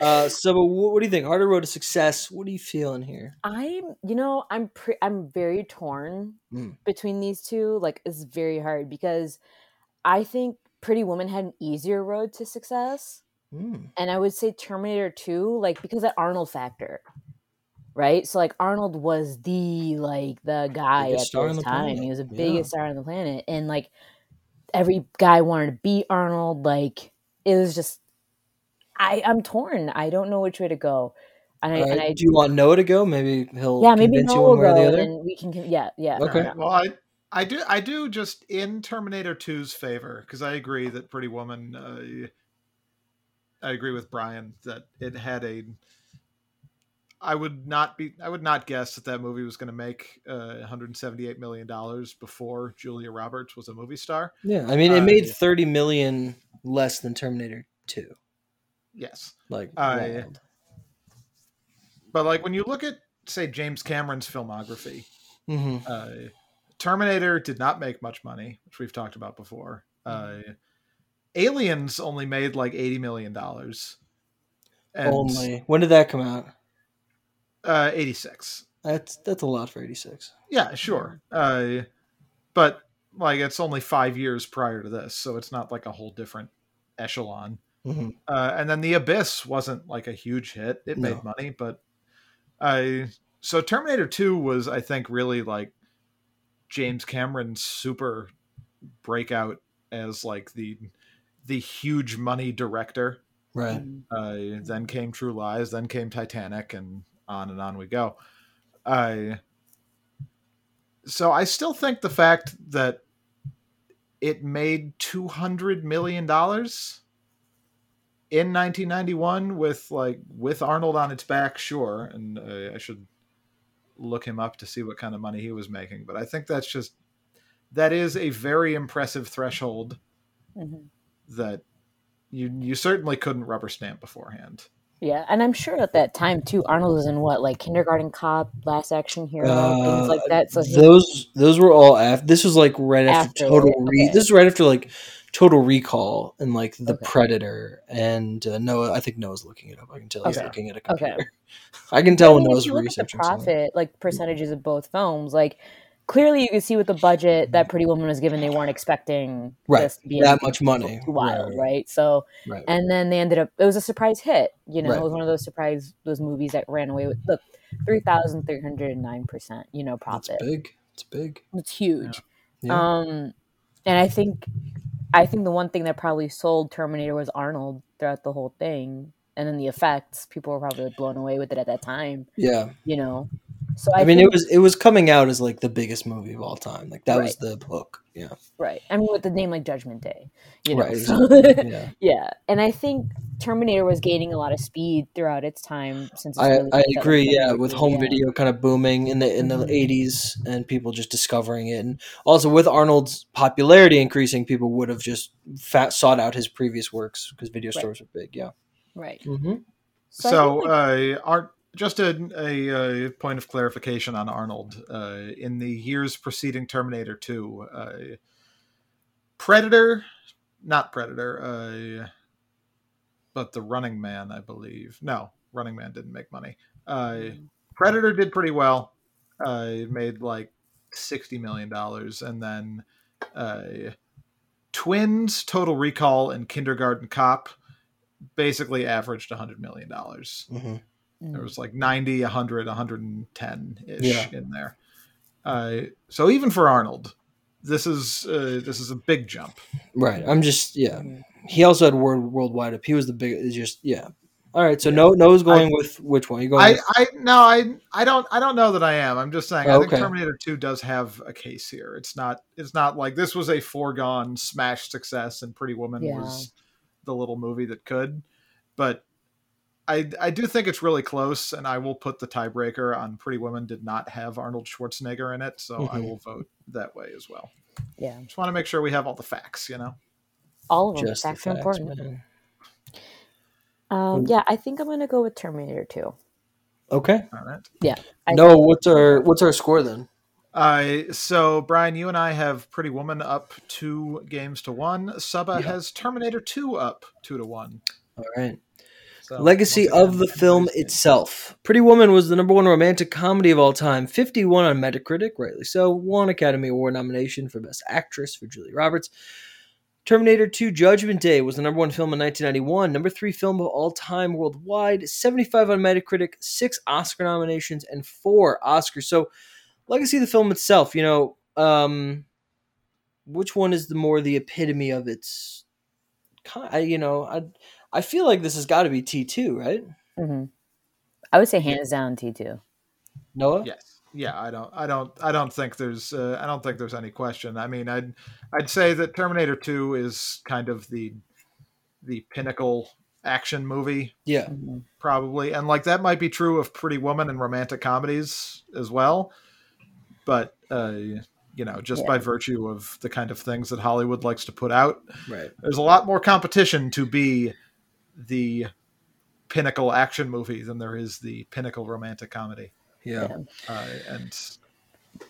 uh, so what do you think? Harder Road to Success. What are you feeling here? I'm, you know, I'm pre- I'm very torn mm. between these two. Like, it's very hard because I think Pretty Woman had an easier road to success. Mm. And I would say Terminator two, like, because of that Arnold factor. Right? So, like, Arnold was the, like, the guy biggest at this time. He was the biggest yeah. star on the planet. And, like, every guy wanted to be Arnold. Like, it was just, I, I'm torn. I don't know which way to go. And I, uh, and I do you want Noah to go? Maybe he'll yeah, maybe convince Noah you one way or the other? And we can, yeah, yeah. Okay. No, no. Well, I, I, do, I do just in Terminator two's favor, because I agree that Pretty Woman, uh, I agree with Brian that it had a... I would not be. I would not guess that that movie was going to make uh, one hundred seventy-eight million dollars before Julia Roberts was a movie star. Yeah, I mean, it made uh, thirty million dollars less than Terminator two. Yes, like, uh, but like when you look at, say, James Cameron's filmography, mm-hmm. uh, Terminator did not make much money, which we've talked about before. Mm-hmm. Uh, Aliens only made like eighty million dollars. And only. When did that come out? Uh, eighty-six. That's that's a lot for eighty-six. Yeah, sure. Uh, but like it's only five years prior to this, so it's not like a whole different echelon. Mm-hmm. Uh, and then The Abyss wasn't like a huge hit. It made no. money, but uh, so Terminator two was, I think, really like James Cameron's super breakout as like the the huge money director. Right. Uh, then came True Lies. Then came Titanic, and on and on we go. Uh, so I still think the fact that it made two hundred million dollars in nineteen ninety-one with like with Arnold on its back, sure. And uh, I should look him up to see what kind of money he was making. But I think that's just, that is a very impressive threshold mm-hmm. that you you certainly couldn't rubber stamp beforehand. Yeah, and I'm sure at that time too, Arnold was in what, like Kindergarten Cop, Last Action Hero, uh, things like that. So he, those those were all after. This was like right after, after Total. Yeah, Re- okay. This is right after like Total Recall and like The okay. Predator. And uh, Noah, I think Noah's looking it up. I can tell he's okay. looking at a computer. Okay. I can tell I mean, when Noah's researching. Look at the profit, like percentages of both films, like clearly you can see with the budget that Pretty Woman was given, they weren't expecting right. this to be that much money. Wild, right? right? So, right, and right. then they ended up. It was a surprise hit. You know, right. it was one of those surprise those movies that ran away with look three thousand three hundred nine percent. You know, profit. It's big. It's big. It's huge. Yeah. Yeah. Um, and I think, I think the one thing that probably sold Terminator was Arnold throughout the whole thing, and then the effects. People were probably blown away with it at that time. Yeah. You know. So I, I mean, think, it was it was coming out as like the biggest movie of all time. Like that right. was the hook. Yeah. Right. I mean, with the name like Judgment Day, you know. Right. So, yeah. yeah. And I think Terminator was gaining a lot of speed throughout its time. Since it's really I, I agree. Yeah, with home yeah. video kind of booming in the in the eighties mm-hmm. and people just discovering it, and also with Arnold's popularity increasing, people would have just fat, sought out his previous works because video right. stores were big. Yeah. Right. Mm-hmm. So, so like, uh, Art. Just a, a, a point of clarification on Arnold. Uh, in the years preceding Terminator two, uh, Predator, not Predator, uh, but The Running Man, I believe. No, Running Man didn't make money. Uh, Predator did pretty well. Uh, it made like sixty million dollars. And then uh, Twins, Total Recall, and Kindergarten Cop basically averaged one hundred million dollars. Mm-hmm. There was like ninety, one hundred, one hundred ten-ish yeah. in there. Uh, so even for Arnold, this is uh, this is a big jump. Right. I'm just, yeah. He also had world, worldwide appeal. He was the big, just, yeah. All right. So yeah. no, Noah's going I, with which one? Are you going I, with? I, no, I, I don't, I don't know that I am. I'm just saying, oh, I think okay. Terminator two does have a case here. It's not, it's not like this was a foregone smash success and Pretty Woman yeah. was the little movie that could, but I, I do think it's really close, and I will put the tiebreaker on Pretty Woman did not have Arnold Schwarzenegger in it, so mm-hmm. I will vote that way as well. Yeah. Just want to make sure we have all the facts, you know? All of them. Just facts the facts are important. Um, yeah, I think I'm going to go with Terminator two. Okay. All right. Yeah. I no, what's our, what's our score then? Uh, so, Brian, you and I have Pretty Woman up two games to one. Subba yeah. has Terminator two up two to one. All right. So, Legacy of the film itself. Pretty Woman was the number one romantic comedy of all time. fifty-one on Metacritic, rightly so. One Academy Award nomination for Best Actress for Julia Roberts. Terminator two Judgment Day was the number one film in nineteen ninety-one, number three film of all time worldwide, seventy-five on Metacritic, six Oscar nominations, and four Oscars. So, Legacy of the film itself, you know, um, which one is the more the epitome of its, I, you know, I I feel like this has got to be T two, right? Mm-hmm. I would say hands down T two. Noah? Yes. Yeah, I don't, I don't, I don't think there's, uh, I don't think there's any question. I mean, I'd, I'd say that Terminator two is kind of the, the pinnacle action movie. Yeah, probably, and like that might be true of Pretty Woman and romantic comedies as well. But, uh, you know, just yeah. by virtue of the kind of things that Hollywood likes to put out, right. there's a lot more competition to be the pinnacle action movie than there is the pinnacle romantic comedy. Yeah. yeah. Uh, and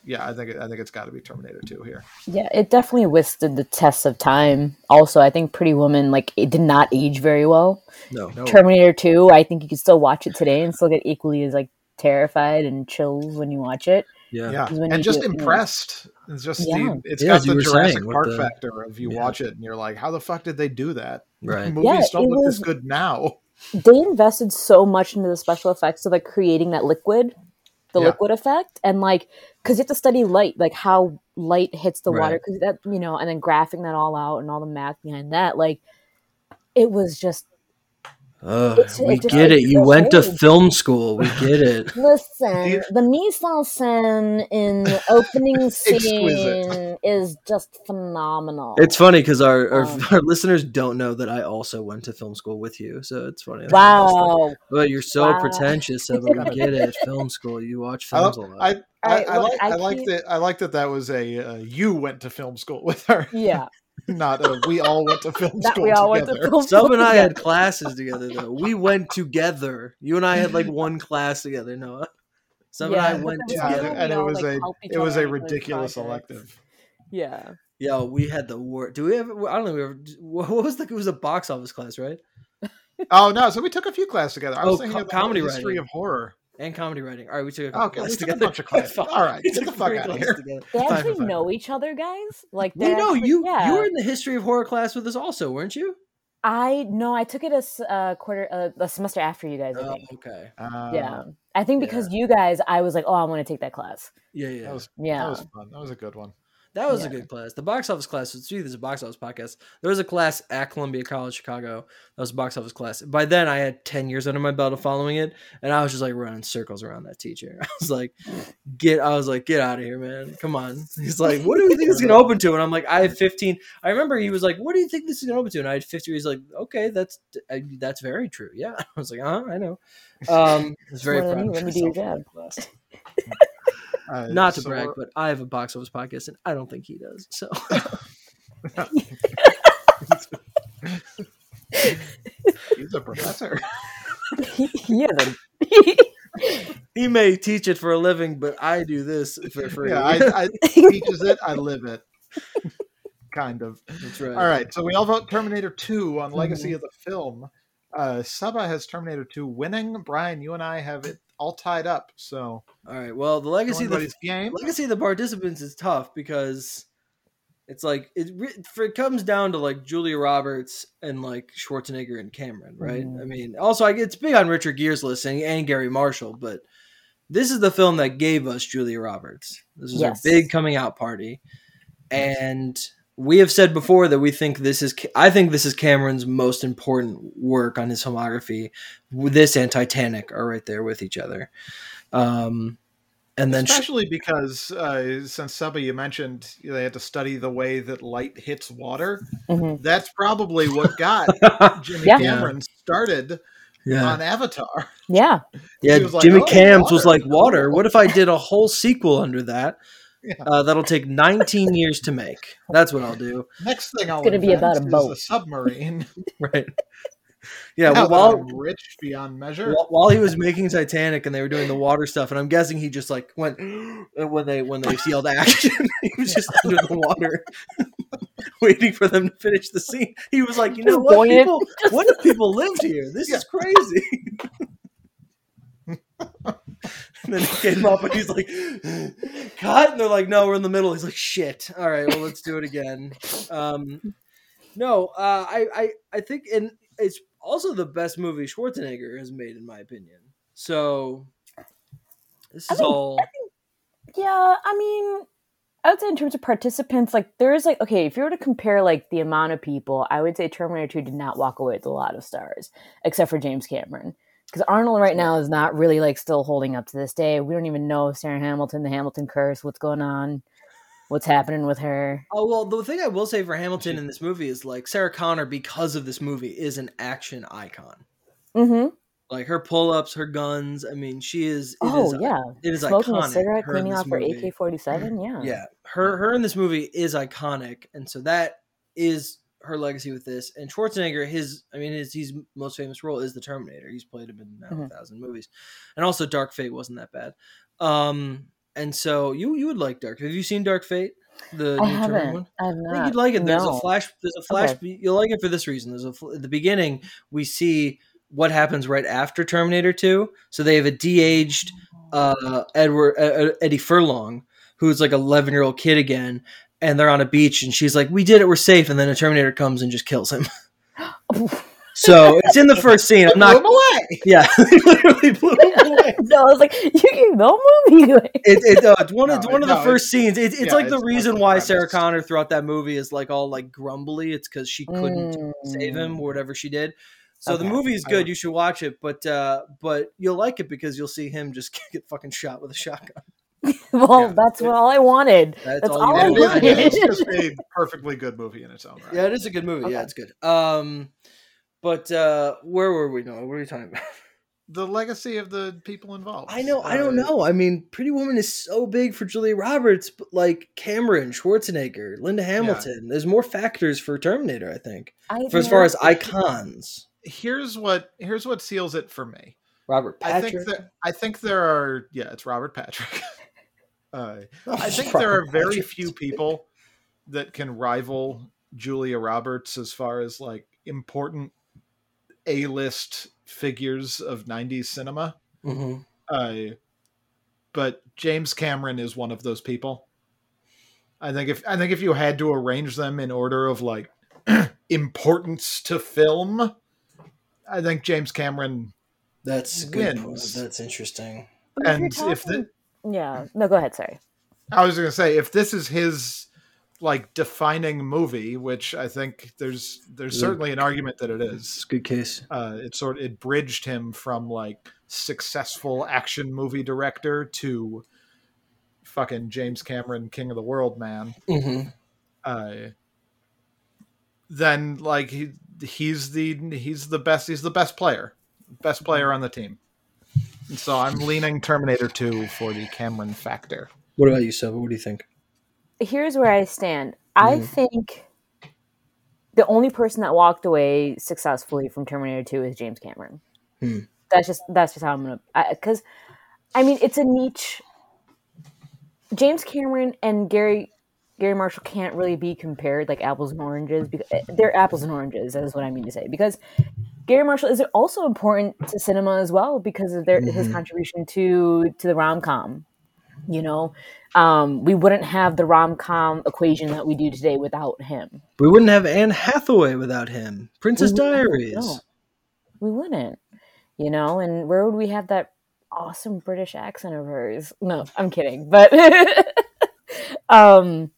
yeah, I think, I think it's gotta be Terminator two here. Yeah. It definitely withstood the test of time. Also, I think Pretty Woman, like it did not age very well. No, no. Terminator two, I think you could still watch it today and still get equally as like terrified and chills when you watch it. Yeah, yeah. and just it, impressed. You know. It's just yeah. the, it's yeah, got the Jurassic saying, Park the, factor of you yeah. watch it and you're like, how the fuck did they do that? Right. Movies yeah, don't look was, this good now. They invested so much into the special effects of like creating that liquid, the yeah. liquid effect, and like because you have to study light, like how light hits the right. water, because that you know, and then graphing that all out and all the math behind that, like it was just. Uh, it's, we it's get like, it. You went strange. to film school. We get it. Listen, the mise-en-scène in the opening scene is just phenomenal. It's funny because our, our, um, our listeners don't know that I also went to film school with you. So it's funny. Wow. But you're so wow. pretentious. So we get it. Film school. You watch films I, a lot. I, I, I, I, like, I, I, like that, I like that that was a uh, you went to film school with her. Yeah. Not a, we all went to film school we all together. Went to film Sub school and I together. Had classes together, though. We went together. You and I had like one class together, Noah. Sub yeah, and I went together, and it was like, a it was a ridiculous projects. Elective. Yeah. Yeah, we had the war. Do we have? I don't know. We ever, what was the? It was a box office class, right? Oh no! So we took a few classes together. I was oh, thinking co- about comedy the history writing. Of horror. And comedy writing. All right, we took a, okay, class we took together. a bunch of classes. All right, get the fuck out of here. Together. They actually Time know each other, guys. Like they know you. Yeah. You were in the history of horror class with us, also, weren't you? I no, I took it a uh, quarter, uh, a semester after you guys. I think. Oh, okay. Um, yeah, I think because yeah. you guys, I was like, oh, I want to take that class. Yeah, yeah, that was, yeah. That was fun. That was a good one. That was yeah. a good class. The box office class. See, this is a box office podcast. There was a class at Columbia College, Chicago. That was a box office class. By then, I had ten years under my belt of following it, and I was just like running circles around that teacher. I was like, "Get!" I was like, "Get out of here, man! Come on!" He's like, "What do you think it's going to open to?" And I'm like, "I have fifteen." I remember he was like, "What do you think this is going to open to?" And I had fifty. He's like, "Okay, that's I, that's very true." Yeah, I was like, "Uh, I know." Um, I was very well, proud. Let me do your job. Uh, Not to so brag, but I have a box office podcast, and I don't think he does. So, he's a professor. Yeah, he may teach it for a living, but I do this for free. Yeah, I, I teaches it, I live it. Kind of. That's right. All right, so we all vote Terminator two on Legacy mm-hmm. of the film. Uh, Subba has Terminator two winning. Brian, you and I have it all tied up. So, all right. Well, the legacy of the game, legacy of the participants is tough because it's like it, it comes down to like Julia Roberts and like Schwarzenegger and Cameron, right? Mm. I mean, also I it's big on Richard Gere's list and, and Gary Marshall, but this is the film that gave us Julia Roberts. This is yes. our big coming out party, and. We have said before that we think this is, I think this is Cameron's most important work on his filmography. This and Titanic are right there with each other. Um, and then, especially sh- because uh, since Subba, you mentioned they had to study the way that light hits water. Mm-hmm. That's probably what got Jimmy yeah. Cameron started yeah. on Avatar. Yeah. Yeah. Like, Jimmy oh, Cams water. was like, water. What if I did a whole sequel under that? Yeah. Uh, that'll take nineteen years to make. That's what I'll do. Next thing I'll invent is a submarine. Right. Yeah, well, while rich beyond measure. While, while he was making Titanic and they were doing the water stuff, and I'm guessing he just like went when they when they yelled action, he was just under the water, waiting for them to finish the scene. He was like, you know what, people, what if people lived here? This yeah. is crazy. And then he came up and he's like, cut. And they're like, no, we're in the middle. He's like, shit. All right, well, let's do it again. Um, no, uh, I, I, I think, and it's also the best movie Schwarzenegger has made, in my opinion. So this is I mean, all. I think, yeah, I mean, I would say in terms of participants, like there is like, okay, if you were to compare like the amount of people, I would say Terminator two did not walk away with a lot of stars, except for James Cameron. Because Arnold right now is not really like still holding up to this day. We don't even know Sarah Hamilton, the Hamilton curse, what's going on, what's happening with her. Oh, well, the thing I will say for Hamilton in this movie is like Sarah Connor, because of this movie, is an action icon. Mm-hmm. Like her pull-ups, her guns. I mean, she is. It oh is, yeah, it is smoking iconic. A cigarette, cleaning off her A K forty-seven. Yeah, yeah. Her her in this movie is iconic, and so that is her legacy with this. And Schwarzenegger, his I mean his his most famous role is the Terminator. He's played him in now mm-hmm. a thousand movies, and also Dark Fate wasn't that bad. Um, and so you you would like Dark Fate. Have you seen Dark Fate? The I new haven't. One? I have not. I think you'd like it. There's no. a flash. There's a flash. Okay. You'll like it for this reason. There's a at the beginning we see what happens right after Terminator two. So they have a de-aged uh, Edward uh, Eddie Furlong, who's like an eleven-year-old kid again, and they're on a beach, and she's like, "We did it, we're safe." And then a Terminator comes and just kills him. So it's in the first scene. I'm not. Blew him away. Yeah, literally blew him away. No, I was like, you can go movie. Like. It, it, uh, it's one, no, it's one no, of the first scenes. It, it's yeah, like the it's reason why premise. Sarah Connor throughout that movie is like all like grumbly. It's because she couldn't mm. save him or whatever she did. So okay. The movie is good. You should watch it, but uh, but you'll like it because you'll see him just get fucking shot with a shotgun. Well, yeah, that's it, all I wanted. That's, that's all, all I wanted. It's just a perfectly good movie in its own right. Yeah, it is a good movie. Okay. Yeah, it's good. Um, but uh, where were we? No, what are you talking about? The legacy of the people involved. I know. Uh, I don't know. I mean, Pretty Woman is so big for Julia Roberts, but like Cameron, Schwarzenegger, Linda Hamilton. Yeah. There's more factors for Terminator, I think, I for as far as icons. Here's what here's what seals it for me. Robert Patrick. I think that I think there are yeah, it's Robert Patrick. uh, I think Robert there are very Patrick. few people that can rival Julia Roberts as far as like important A-list figures of nineties cinema. Mm-hmm. Uh, but James Cameron is one of those people. I think if I think if you had to arrange them in order of like importance to film, I think James Cameron That's good. Wins. That's interesting. But and if, talking, if the, yeah, no, go ahead. Sorry, I was going to say if this is his like defining movie, which I think there's there's good. certainly an argument that it is. It's a good case. Uh, it sort it bridged him from like successful action movie director to fucking James Cameron, King of the World, man. Mm-hmm. Uh, then like he. He's the he's the best he's the best player, best player on the team, and so I'm leaning Terminator two for the Cameron factor. What about you, Subba? What do you think? Here's where I stand. Mm-hmm. I think the only person that walked away successfully from Terminator two is James Cameron. Hmm. That's just that's just how I'm gonna because I, I mean it's a niche. James Cameron and Gary. Gary Marshall can't really be compared like apples and oranges. Because they're apples and oranges, that is what I mean to say. Because Gary Marshall is also important to cinema as well because of their, mm-hmm. his contribution to to the rom-com. You know, um, we wouldn't have the rom-com equation that we do today without him. We wouldn't have Anne Hathaway without him. Princess we Diaries. No. We wouldn't. You know, and where would we have that awesome British accent of hers? No, I'm kidding. But... um.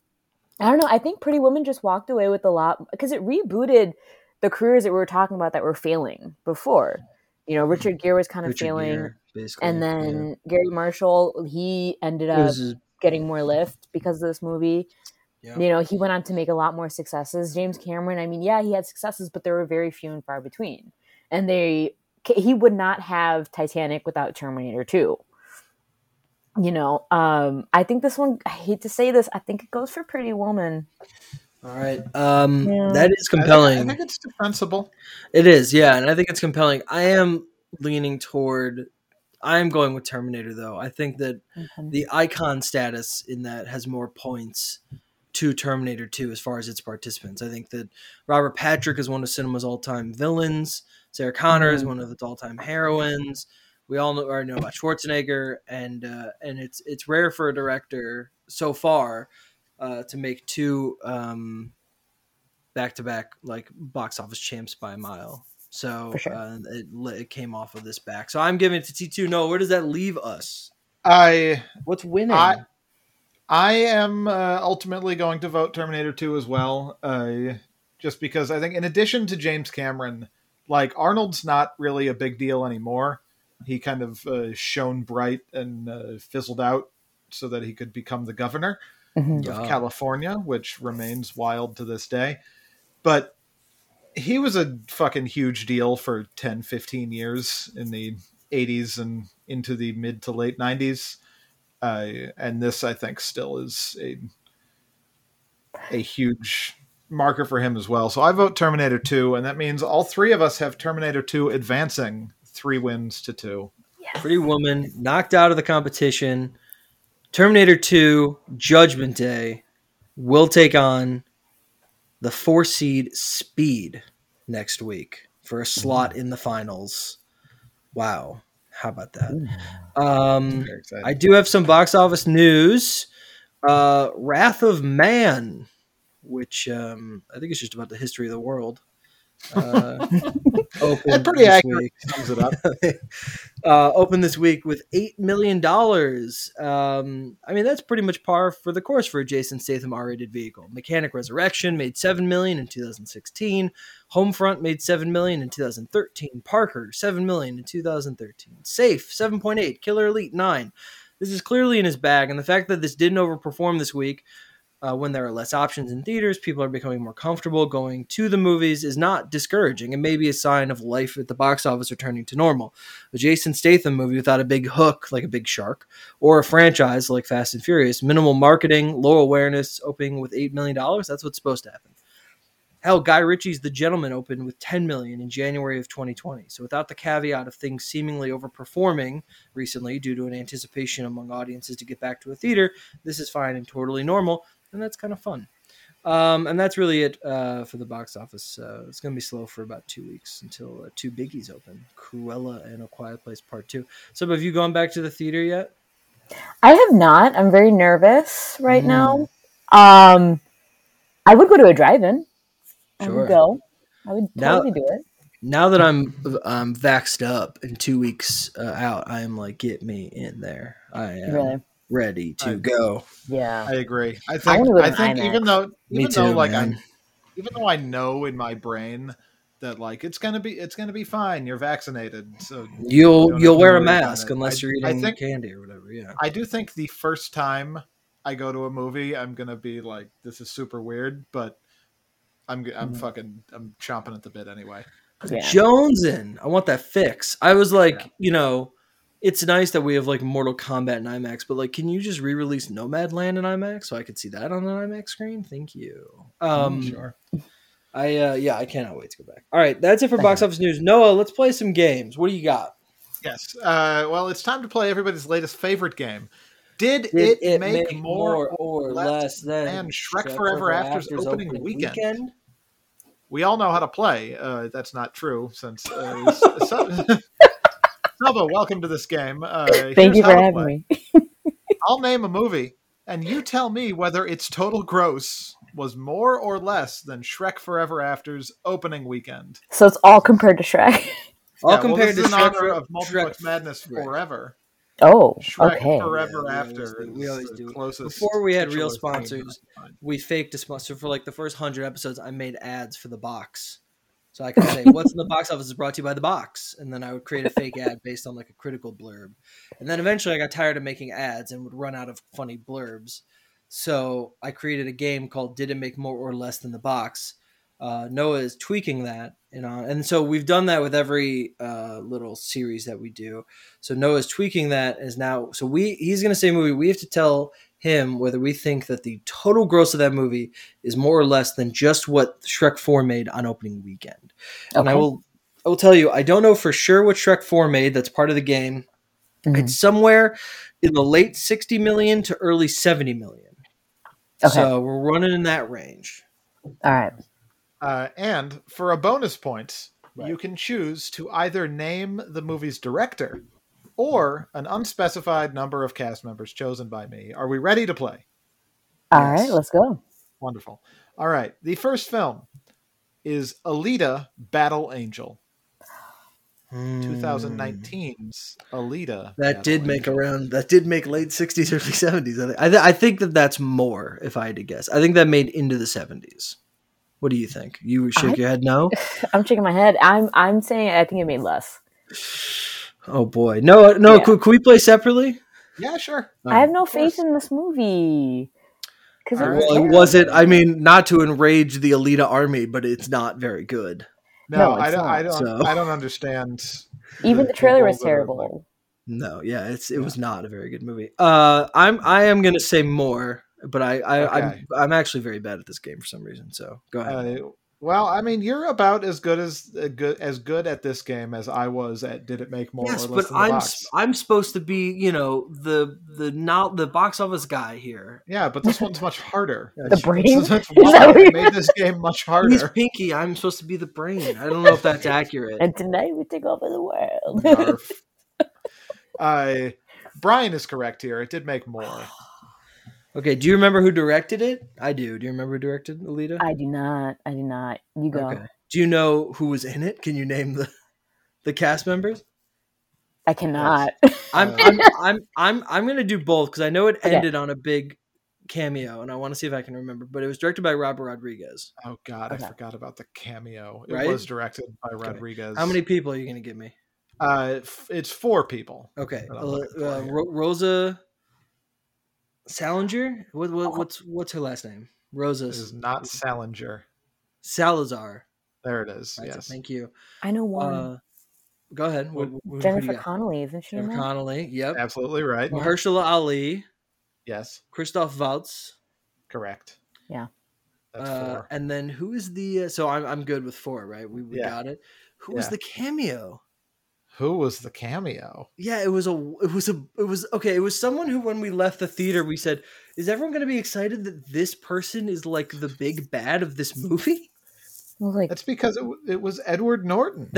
I don't know. I think Pretty Woman just walked away with a lot because it rebooted the careers that we were talking about that were failing before. You know, Richard Gere was kind of Richard failing. Gere, basically, and then yeah. Gary Marshall, he ended up is... getting more lift because of this movie. Yeah. You know, he went on to make a lot more successes. James Cameron, I mean, yeah, he had successes, but there were very few and far between. And they he would not have Titanic without Terminator two. You know, um, I think this one, I hate to say this, I think it goes for Pretty Woman. All right. Um, yeah. That is compelling. I think, I think it's defensible. It is, yeah, and I think it's compelling. I am leaning toward – I am going with Terminator, though. I think that mm-hmm. the icon status in that has more points to Terminator two as far as its participants. I think that Robert Patrick is one of cinema's all-time villains. Sarah Connor mm-hmm. is one of its all-time heroines. We all know, or know about Schwarzenegger, and uh, and it's it's rare for a director so far uh, to make two um, back-to-back like box office champs by a mile. So sure. uh, it it came off of this back. So I'm giving it to T two. No, where does that leave us? I what's winning? I, I am uh, ultimately going to vote Terminator two as well, uh, just because I think in addition to James Cameron, like Arnold's not really a big deal anymore. He kind of uh, shone bright and uh, fizzled out so that he could become the governor mm-hmm. yeah. of California, which remains wild to this day. But he was a fucking huge deal for ten, fifteen years in the eighties and into the mid to late nineties. Uh, and this, I think, still is a, a huge marker for him as well. So I vote Terminator two, and that means all three of us have Terminator two advancing three wins to two. Yes. Pretty Woman knocked out of the competition. Terminator two Judgment Day will take on the four seed Speed next week for a slot in the finals. Wow. How about that? Um, I do have some box office news. Uh, Wrath of Man, which um, I think it's just about the history of the world. Uh, opened pretty accurate sums it up. uh, opened this week with eight million dollars. Um, I mean, that's pretty much par for the course for a Jason Statham R-rated vehicle. Mechanic Resurrection made seven million dollars in two thousand sixteen. Homefront made seven million dollars in two thousand thirteen. Parker, seven million dollars in two thousand thirteen. Safe, seven point eight. Killer Elite, nine. This is clearly in his bag, and the fact that this didn't overperform this week Uh, when there are less options in theaters, people are becoming more comfortable going to the movies is not discouraging. It may be a sign of life at the box office returning to normal. A Jason Statham movie without a big hook, like a big shark, or a franchise like Fast and Furious, minimal marketing, low awareness, opening with eight million dollars. That's what's supposed to happen. Hell, Guy Ritchie's The Gentleman opened with ten million dollars in January of twenty twenty. So without the caveat of things seemingly overperforming recently due to an anticipation among audiences to get back to a theater, this is fine and totally normal. And that's kind of fun. Um, and that's really it uh, for the box office. Uh, it's going to be slow for about two weeks until uh, two biggies open, Cruella and A Quiet Place Part two. So have you gone back to the theater yet? I have not. I'm very nervous right mm. now. Um, I would go to a drive-in. Sure. I would go. I would totally now, do it. Now that I'm um, vaxxed up and two weeks uh, out, I am like, get me in there. I am. Really? Ready to right. go. Yeah, I agree. I think I, I think even though even too, though like I even though I know in my brain that like it's gonna be it's gonna be fine. You're vaccinated, so you'll you you'll wear a mask unless I, you're eating think, candy or whatever. Yeah, I do think the first time I go to a movie, I'm gonna be like, this is super weird, but I'm I'm mm-hmm. fucking I'm chomping at the bit anyway. Yeah. Jonesin, I want that fix. I was like, yeah. you know. It's nice that we have like Mortal Kombat in IMAX, but like, can you just re-release Nomadland in IMAX so I could see that on an IMAX screen? Thank you. Um, sure. I uh, yeah, I cannot wait to go back. All right, that's it for box office news. Noah, let's play some games. What do you got? Yes. Uh, well, it's time to play everybody's latest favorite game. Did, Did it, it make, make more or less, less than Shrek, Shrek Forever After's, After's opening, opening weekend? weekend? We all know how to play. Uh, that's not true, since. Uh, so, Subba, welcome to this game. Uh, Thank you for having me. I'll name a movie, and you tell me whether its total gross was more or less than Shrek Forever After's opening weekend. So it's all compared to Shrek. All yeah, compared well, to Shrek. Honor of Multiplex Madness Shrek. Forever. Oh, Shrek okay. Forever yeah, After. We always do. Closest Before we had real sponsors, we faked a sponsor. For like the first hundred episodes, I made ads for the box. So I could say, what's in the box office is brought to you by the box. And then I would create a fake ad based on like a critical blurb. And then eventually I got tired of making ads and would run out of funny blurbs. So I created a game called Did It Make More or Less Than the Box? Uh, Noah is tweaking that. You know, and so we've done that with every uh, little series that we do. So Noah's tweaking that is now. So we he's going to say a movie. We have to tell him whether we think that the total gross of that movie is more or less than just what Shrek four made on opening weekend. Okay. And I will I will tell you, I don't know for sure what Shrek four made. That's part of the game. Mm-hmm. It's somewhere in the late sixty million to early seventy million. Okay. So we're running in that range. All right. Uh, and for a bonus point, right, you can choose to either name the movie's director or an unspecified number of cast members chosen by me. Are we ready to play? All yes. right, let's go. Wonderful. All right. The first film is Alita: Battle Angel. Hmm. twenty nineteen's Alita. That Battle did make Angel. around, that did make late sixties, early seventies. I, think. I, th- I think that that's more, if I had to guess. I think that made into the seventies. What do you think? You shake I, your head no? I'm shaking my head. I'm I'm saying I think it made less. Oh, boy. No, no. Yeah. Could, could we play separately? Yeah, sure. Um, I have no faith in this movie. Because it, well, it wasn't, I mean, not to enrage the Alita army, but it's not very good. No, no I don't. Not, I don't. So. I don't understand. Even the, the trailer was terrible. No, yeah, it's it yeah. was not a very good movie. Uh, I'm I am gonna say more, but I, I okay. I'm I'm actually very bad at this game for some reason. So go ahead. Uh, Well, I mean, you're about as good as uh, good as good at this game as I was at. Did it make more? Yes, or less but than the I'm box? I'm supposed to be, you know, the the not the box office guy here. Yeah, but this one's much harder. The it's, brain it's, it's, it made this game much harder. He's Pinky. I'm supposed to be the brain. I don't know if that's accurate. And tonight we take over the world. uh, Brian is correct here. It did make more. Okay, do you remember who directed it? I do. Do you remember who directed Alita? I do not. I do not. You go. Okay. Do you know who was in it? Can you name the the cast members? I cannot. I'm, I'm I'm I'm I'm gonna do both because I know it okay. ended on a big cameo, and I want to see if I can remember. But it was directed by Robert Rodriguez. Oh God, okay. I forgot about the cameo. It right? was directed by okay. Rodriguez. How many people are you gonna give me? Uh, it's four people. Okay, uh, uh, Rosa. Salinger? What, what, what's what's her last name? Rosa. It is not Salinger. Salazar. There it is. That's yes. It. Thank you. I know one. Uh, go ahead. What, what, Jennifer Connelly, isn't she? Jennifer Connelly. Yep. Absolutely right. Mahershala Ali. Yes. Christoph Waltz. Correct. Yeah. That's uh, four. And then who is the? Uh, so I'm I'm good with four, right? We, we yeah. got it. Who yeah. was the cameo? Who was the cameo? Yeah, it was a, it was a, it was okay. It was someone who, when we left the theater, we said, "Is everyone going to be excited that this person is like the big bad of this movie?" Well, like that's because it, it was Edward Norton,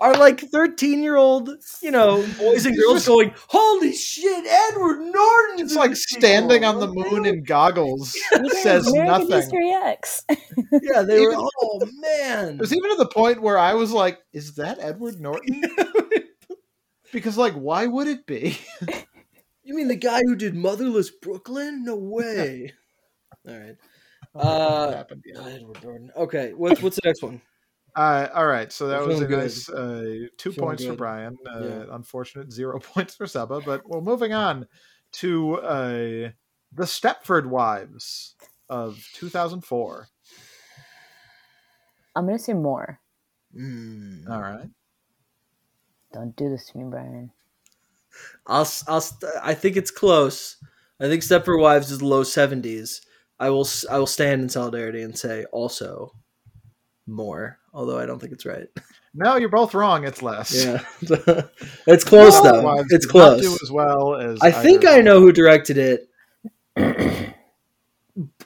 our like thirteen-year-old, you know, boys and girls going, "Holy shit, Edward Norton!" It's like standing on the moon in goggles. Says American nothing. History X. Yeah, they even, were. Oh man! It was even to the point where I was like, "Is that Edward Norton?" Because, like, why would it be? You mean the guy who did Motherless Brooklyn? No way! All right. Uh, happened, yeah. Edward Norton. Okay, what's what's the next one? Uh, all right, so that was a good. nice uh, two Feeling points good. for Brian. Uh, yeah. Unfortunate zero points for Subba, but we're moving on to uh, The Stepford Wives of two thousand four. I'm going to say more. Mm. All right. Don't do this to me, Brian. I'll. I'll. I think it's close. I think Stepford Wives is low seventies. I will. I will stand in solidarity and say also more. Although I don't think it's right. No, you're both wrong. It's less. Yeah, it's close no, though. It's close. Do as well as I think I know who directed it.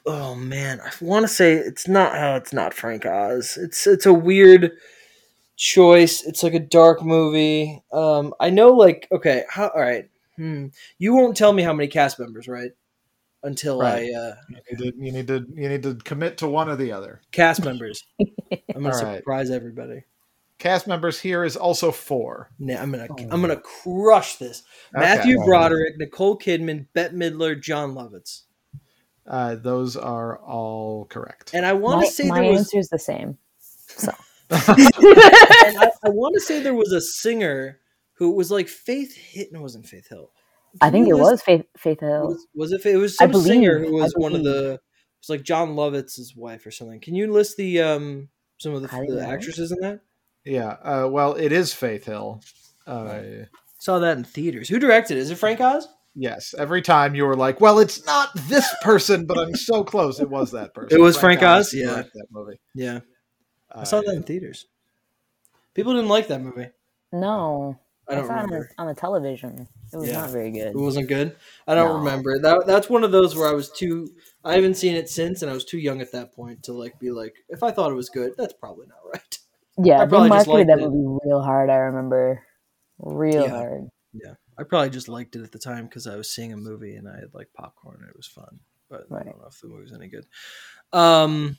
Oh man, I want to say it's not. Oh, it's not Frank Oz. It's it's a weird choice. It's like a dark movie. Um, I know. Like okay, how, all right. Hmm. You won't tell me how many cast members, right? Until right. I, uh, you, need to, you need to you need to commit to one or the other. Cast members. I'm gonna right. surprise everybody. Cast members here is also four. Nah, I'm gonna oh, I'm gonna crush this. Okay. Matthew Broderick, Nicole Kidman, Bette Midler, John Lovitz. Uh, those are all correct. And I want to say my there was... answer's the same. So, and I, I want to say there was a singer who was like Faith Hill. No, it wasn't Faith Hill. I think it was Faith, Faith Hill. Was, was it? It was some believe, singer who was one of the. It was like John Lovitz's wife or something. Can you list the um some of the, the actresses in that? Yeah. Uh, well, it is Faith Hill. Uh, Saw that in theaters. Who directed it? Is it Frank Oz? Yes. Every time you were like, well, it's not this person, but I'm so close. It was that person. It was Frank, Frank Oz. Oz. Yeah. That movie. Yeah. I saw uh, that in theaters. People didn't like that movie. No. I don't I remember. It on the television. It was yeah. not very good. It wasn't good? I don't no. remember. That That's one of those where I was too... I haven't seen it since, and I was too young at that point to like be like, if I thought it was good, that's probably not right. Yeah, I probably just liked that it. Movie real hard, I remember. Real yeah. hard. Yeah. I probably just liked it at the time because I was seeing a movie and I had like popcorn and it was fun. But right. I don't know if the movie's any good. Um...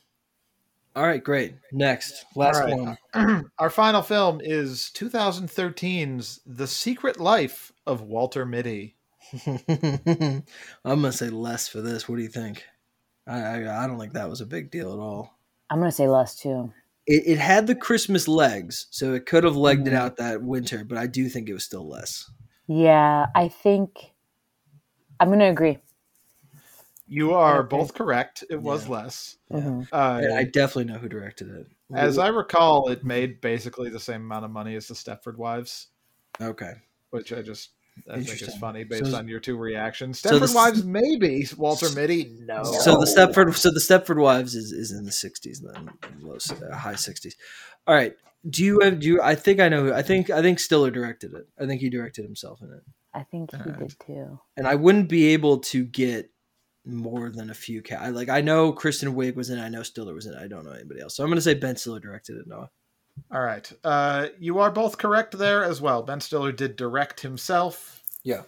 All right, great. Next, last right. one. Our final film is twenty thirteen's The Secret Life of Walter Mitty. I'm going to say less for this. What do you think? I, I, I don't think that was a big deal at all. I'm going to say less, too. It, it had the Christmas legs, so it could have legged mm-hmm. it out that winter, but I do think it was still less. Yeah, I think I'm going to agree. You are both correct. It was yeah. less. Mm-hmm. Uh, I definitely know who directed it. As I recall, it made basically the same amount of money as The Stepford Wives. Okay. Which I just I think is funny based so, on your two reactions. Stepford so Wives, maybe. Walter Mitty, no. So the Stepford so the Stepford Wives is, is in the sixties, then low, high sixties. All right. Do you have do you, I think I know who I think I think Stiller directed it. I think he directed himself in it. I think he right. did too. And I wouldn't be able to get more than a few cat. Like I know Kristen Wiig was in it. I know Stiller was in it. I don't know anybody else. So I'm going to say Ben Stiller directed it. Noah. All right. Uh, you are both correct there as well. Ben Stiller did direct himself. Yeah.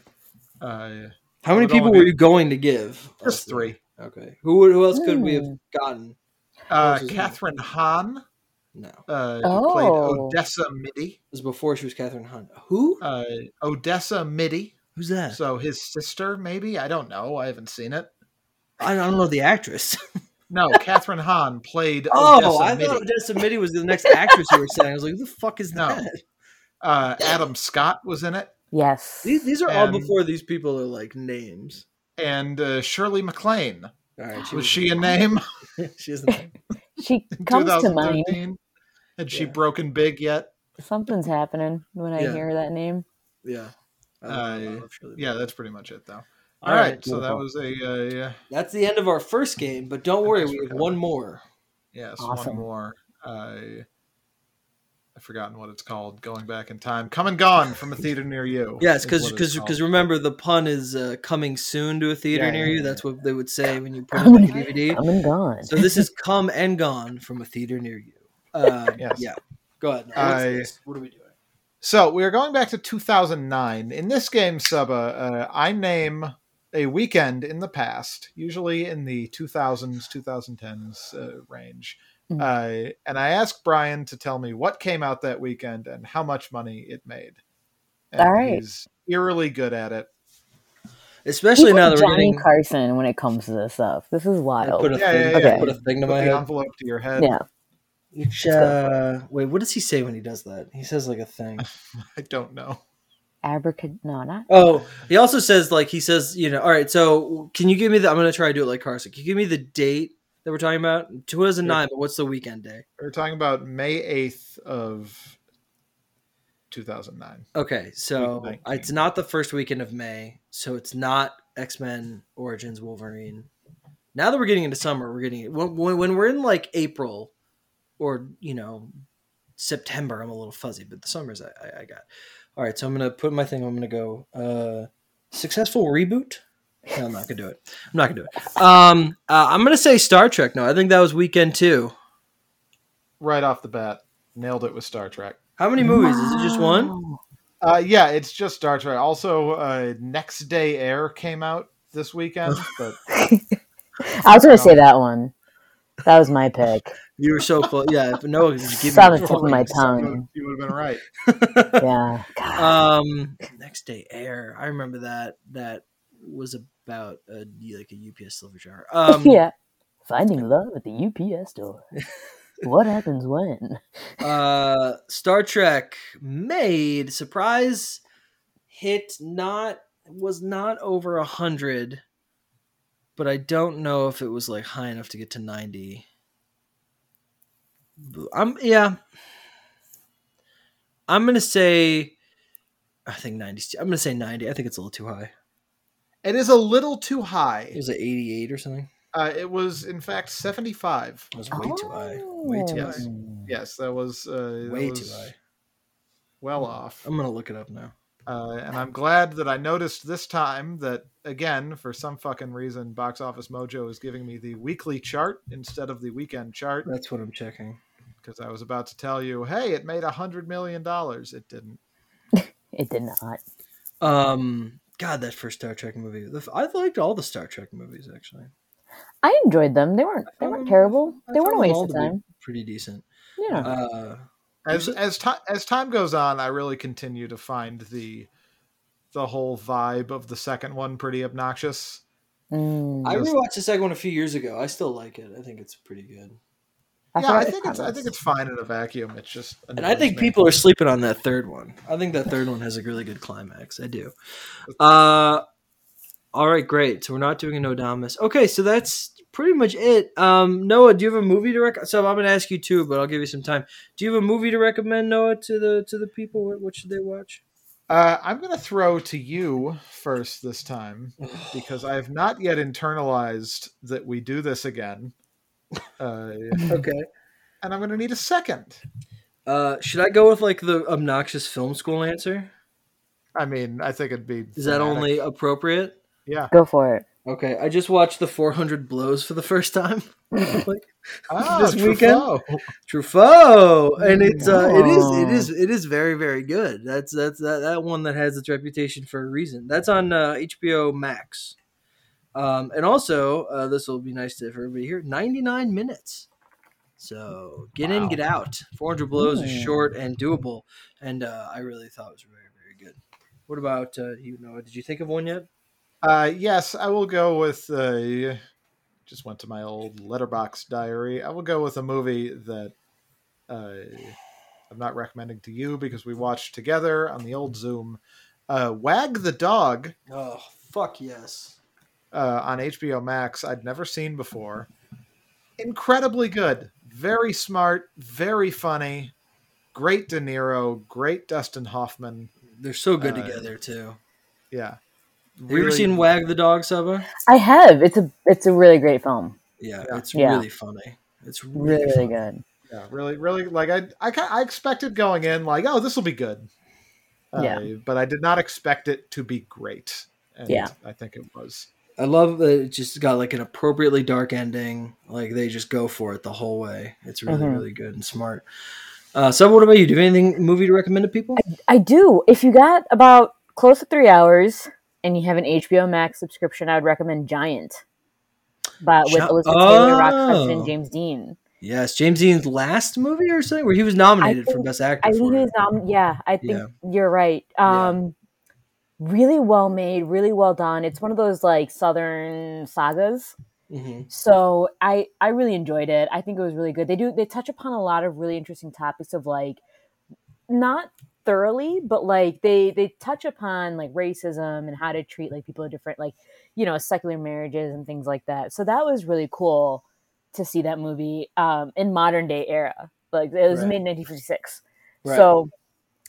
Uh, How many people were you going to give? Just three. Okay. Who, who else could we have gotten? Uh, Kathryn Hahn. No. Uh, oh. Played Odessa Mitty. It was before she was Kathryn Hahn. Who? Uh, Odessa Mitty. Who's that? So his sister, maybe? I don't know. I haven't seen it. I don't know the actress. No, Kathryn Hahn played oh, Odessa I Mitty. Thought Odessa Mitty was the next actress you were saying. I was like, who the fuck is no. that? Uh, Adam Scott was in it. Yes. These, these are and, all before these people are like names. And uh, Shirley MacLaine. All right, she was, was she a name? She is a name. She comes to mind. Had she yeah. broken big yet? Something's happening when I yeah. hear that name. Yeah. Uh, yeah, that's pretty much it, though. All, All right, right so that was a... Uh, yeah. That's the end of our first game, but don't worry, we have one more. Yes, awesome. one more. Uh, I've forgotten what it's called, Going Back in Time. Come and Gone from a Theater Near You. Yes, because remember, the pun is uh, coming soon to a theater yeah, near yeah, you. Yeah, That's yeah. what they would say when you put on the D V D. Come and Gone. So this is Come and Gone from a Theater Near You. Uh, yes. Yeah, go ahead. I, what are we doing? So we are going back to two thousand nine. In this game, Subba, uh, I name... a weekend in the past, usually in the two thousands, twenty tens uh, range. Mm-hmm. Uh, and I asked Brian to tell me what came out that weekend and how much money it made. And all right. He's eerily good at it. Especially now that we're Johnny getting... Carson when it comes to this stuff. This is wild. Put a, yeah, thing, yeah, yeah. Okay. Put a thing to put my head. Envelope to your head. Yeah. Which, uh, wait, what does he say when he does that? He says like a thing. I don't know. Abracad no not oh he also says like he says you know all right so can you give me the I'm gonna try to do it like Carson can you give me the date that we're talking about two thousand nine yeah. But what's the weekend day we're talking about? May eighth of two thousand nine. Okay, so it's not the first weekend of May, so it's not X-Men Origins Wolverine. Now that we're getting into summer, we're getting when, when we're in like April or you know September, I'm a little fuzzy, but the summers I, I, I got. All right, so I'm going to put my thing. I'm going to go uh, successful reboot. No, I'm not going to do it. I'm not going to do it. Um, uh, I'm going to say Star Trek. No, I think that was weekend two. Right off the bat, nailed it with Star Trek. How many movies? Wow. Is it just one? Uh, yeah, it's just Star Trek. Also, uh, Next Day Air came out this weekend. But I was going to say that one. That was my pick. You were so close. Yeah, but no, just give me on the tip of my tongue. You would have been right. Yeah. God. Um, Next Day Air. I remember that. That was about a, like a U P S silver jar. Um, yeah. Finding love at the U P S store. What happens when? Uh, Star Trek made surprise hit. Not was not over a hundred. But I don't know if it was like high enough to get to ninety. I'm yeah. I'm gonna say I think ninety. I'm going to say ninety. I think it's a little too high. It is a little too high. It was an eighty-eight or something. Uh, it was, in fact, seventy-five. It was way oh. too high. Way too yes. high. Yes, that was... Uh, that way was too high. Well off. I'm going to look it up now. Uh, and I'm glad that I noticed this time that, again, for some fucking reason, Box Office Mojo is giving me the weekly chart instead of the weekend chart. That's what I'm checking. Because I was about to tell you, hey, it made one hundred million dollars. It didn't. It did not. Um, God, that first Star Trek movie. I liked all the Star Trek movies, actually. I enjoyed them. They weren't they weren't um, terrible. They weren't a waste of time. Pretty decent. Yeah. Uh, as as time as time goes on, I really continue to find the the whole vibe of the second one pretty obnoxious. Mm. I rewatched the second one a few years ago. I still like it. I think it's pretpretty good. I yeah, I think it's I think it's fine in a vacuum. It's just and I think people are sleeping on that third one. I think that third one has a really good climax. I do. Uh, all right, great. So we're not doing an Odamus. Okay, so that's pretty much it. Um, Noah, do you have a movie to recommend? So I'm going to ask you too, but I'll give you some time. Do you have a movie to recommend, Noah, to the to the people? What, what should they watch? Uh, I'm going to throw to you first this time because I have not yet internalized that we do this again. Uh, okay. And I'm going to need a second. Uh, should I go with like the obnoxious film school answer? I mean, I think it'd be... Is that dramatic. Only appropriate? Yeah. Go for it. Okay, I just watched the four hundred blows for the first time like, oh, this weekend. Truffaut. Truffaut, and it's uh, it is it is it is very very good. That's that's that, that one that has its reputation for a reason. That's on uh, H B O Max, um, and also uh, this will be nice to for everybody here. ninety-nine minutes. So get wow. in, get out. four hundred blows mm. is short and doable, and uh, I really thought it was very very good. What about uh, you, Noah? Did you think of one yet? Uh, yes, I will go with, uh, just went to my old Letterboxd diary. I will go with a movie that uh, I'm not recommending to you because we watched together on the old Zoom. Uh, Wag the Dog. Oh, fuck yes. Uh, on H B O Max, I'd never seen before. Incredibly good. Very smart. Very funny. Great De Niro. Great Dustin Hoffman. They're so good uh, together, too. Yeah. Have really? You ever seen Wag the Dog, Subba? I have. It's a it's a really great film. Yeah, yeah. It's yeah. really funny. It's really, really funny. Good. Yeah, really, really. Like I, I, I expected going in like, oh, this will be good. Uh, yeah. But I did not expect it to be great. And yeah. I think it was. I love that it just got like an appropriately dark ending. Like they just go for it the whole way. It's really, mm-hmm. really good and smart. Uh, Subba, what about you? Do you have anything movie to recommend to people? I, I do. If you got about close to three hours. And you have an H B O Max subscription, I would recommend Giant. But with Elizabeth oh. Taylor, Rock Hudson, and James Dean. Yes, James Dean's last movie or something? Where he was nominated think, for Best Actor. I think he was nom- yeah, I think yeah. you're right. Um, yeah. Really well made, really well done. It's one of those like Southern sagas. Mm-hmm. So I, I really enjoyed it. I think it was really good. They do they touch upon a lot of really interesting topics of like not thoroughly, but like they they touch upon like racism and how to treat like people of different like you know secular marriages and things like that. So that was really cool to see that movie um in modern day era. Like it was right. made in nineteen fifty-six. Right. So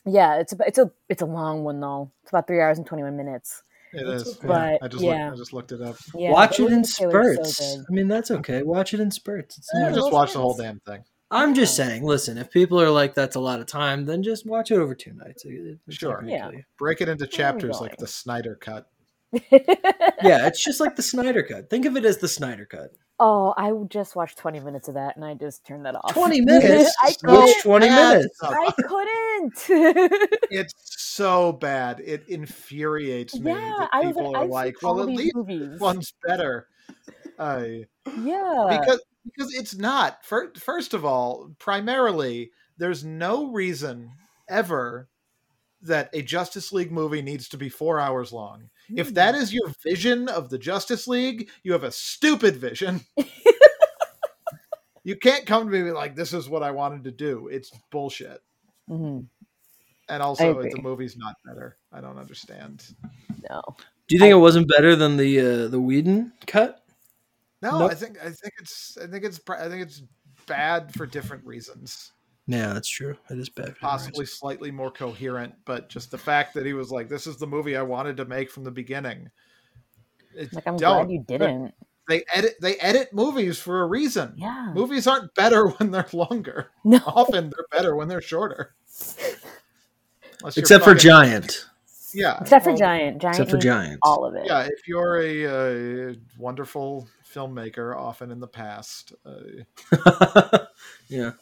yeah, it's a, it's a it's a long one though. It's about three hours and twenty-one minutes. It is. But yeah. I just yeah. looked, I just looked it up. Yeah, watch it in spurts. So I mean that's okay. Watch it in spurts. It's yeah, nice. Just watch the whole damn thing. I'm just saying, listen, if people are like, that's a lot of time, then just watch it over two nights. It's sure. Yeah. Break it into chapters like the Snyder Cut. Yeah, it's just like the Snyder Cut. Think of it as the Snyder Cut. Oh, I just watched twenty minutes of that, and I just turned that off. twenty minutes? I couldn't. twenty minutes. I couldn't. It's so bad. It infuriates me yeah, that I people like, are like, well, at least movies. One's better. Uh, yeah. Because... Because it's not. First of all, primarily, there's no reason ever that a Justice League movie needs to be four hours long. Mm. If that is your vision of the Justice League, you have a stupid vision. You can't come to me like, this is what I wanted to do. It's bullshit. Mm-hmm. And also, the movie's not better. I don't understand. No. Do you think I- it wasn't better than the uh, the Whedon cut? No, nope. I think I think it's I think it's I think it's bad for different reasons. Yeah, that's true. It is bad. Possibly slightly more coherent, but just the fact that he was like, this is the movie I wanted to make from the beginning. It's like, I'm dumb. Glad you didn't. They edit they edit movies for a reason. Yeah. Movies aren't better when they're longer. No. Often they're better when they're shorter. Except fucking... for Giant. Yeah. Except well, for Giant. Giant except for Giant. All of it. Yeah, if you're a, a wonderful filmmaker, often in the past. Uh, yeah.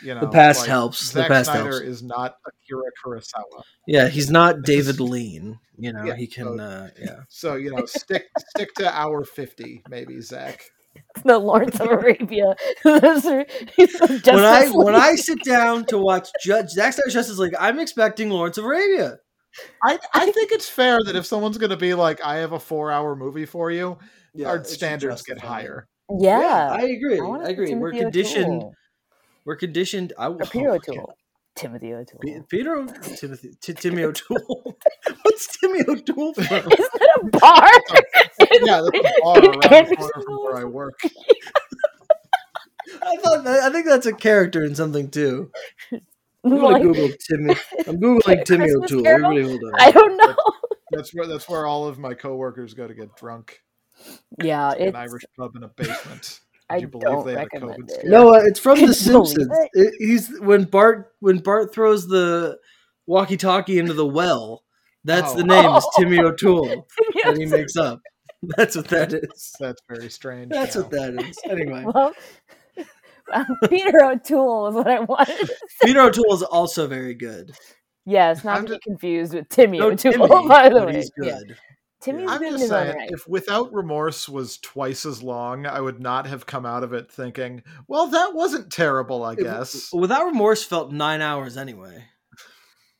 You know, the past like, helps. Zack the past Snyder helps. Is not Akira Kurosawa. Yeah, he's not David Lean. You know, yeah, he can. So, uh, yeah. So you know, stick stick to hour fifty, maybe Zach. It's not Lawrence of Arabia. He's from when I League. when I sit down to watch Judge Zack Snyder's Justice League, I'm expecting Lawrence of Arabia. I I think it's fair that if someone's going to be like, I have a four hour movie for you, yeah, our standards get higher. Yeah. yeah, I agree. I, I agree. We're conditioned. O'Toole. We're conditioned. I will. Peter O'Toole, Timothy O'Toole, P- Peter o- Timothy T- Timmy O'Toole. What's Timmy O'Toole from? Is that a bar? Yeah, that's a bar around the corner from where I work. I thought that, I think that's a character in something too. I'm gonna like, Google Timmy. I'm googling Timmy Christmas O'Toole. Carol? Everybody hold on. I don't know. That's where that's where all of my coworkers go to get drunk. Yeah, it's an Irish pub in a basement. I don't recommend it. No, uh, it's from The Simpsons. It, he's when Bart when Bart throws the walkie-talkie into the well. That's oh. the name is Timmy O'Toole that he makes up. That's what that is. That's very strange. That's now. what that is. Anyway, well, um, Peter O'Toole is what I wanted. Peter O'Toole is also very good. Yes, yeah, not I'm to just, be confused with Timmy no, O'Toole. Timmy, by the way, he's good. Yeah. Timmy's I'm just saying, right. If Without Remorse was twice as long, I would not have come out of it thinking, well, that wasn't terrible, I guess. It, Without Remorse felt nine hours anyway.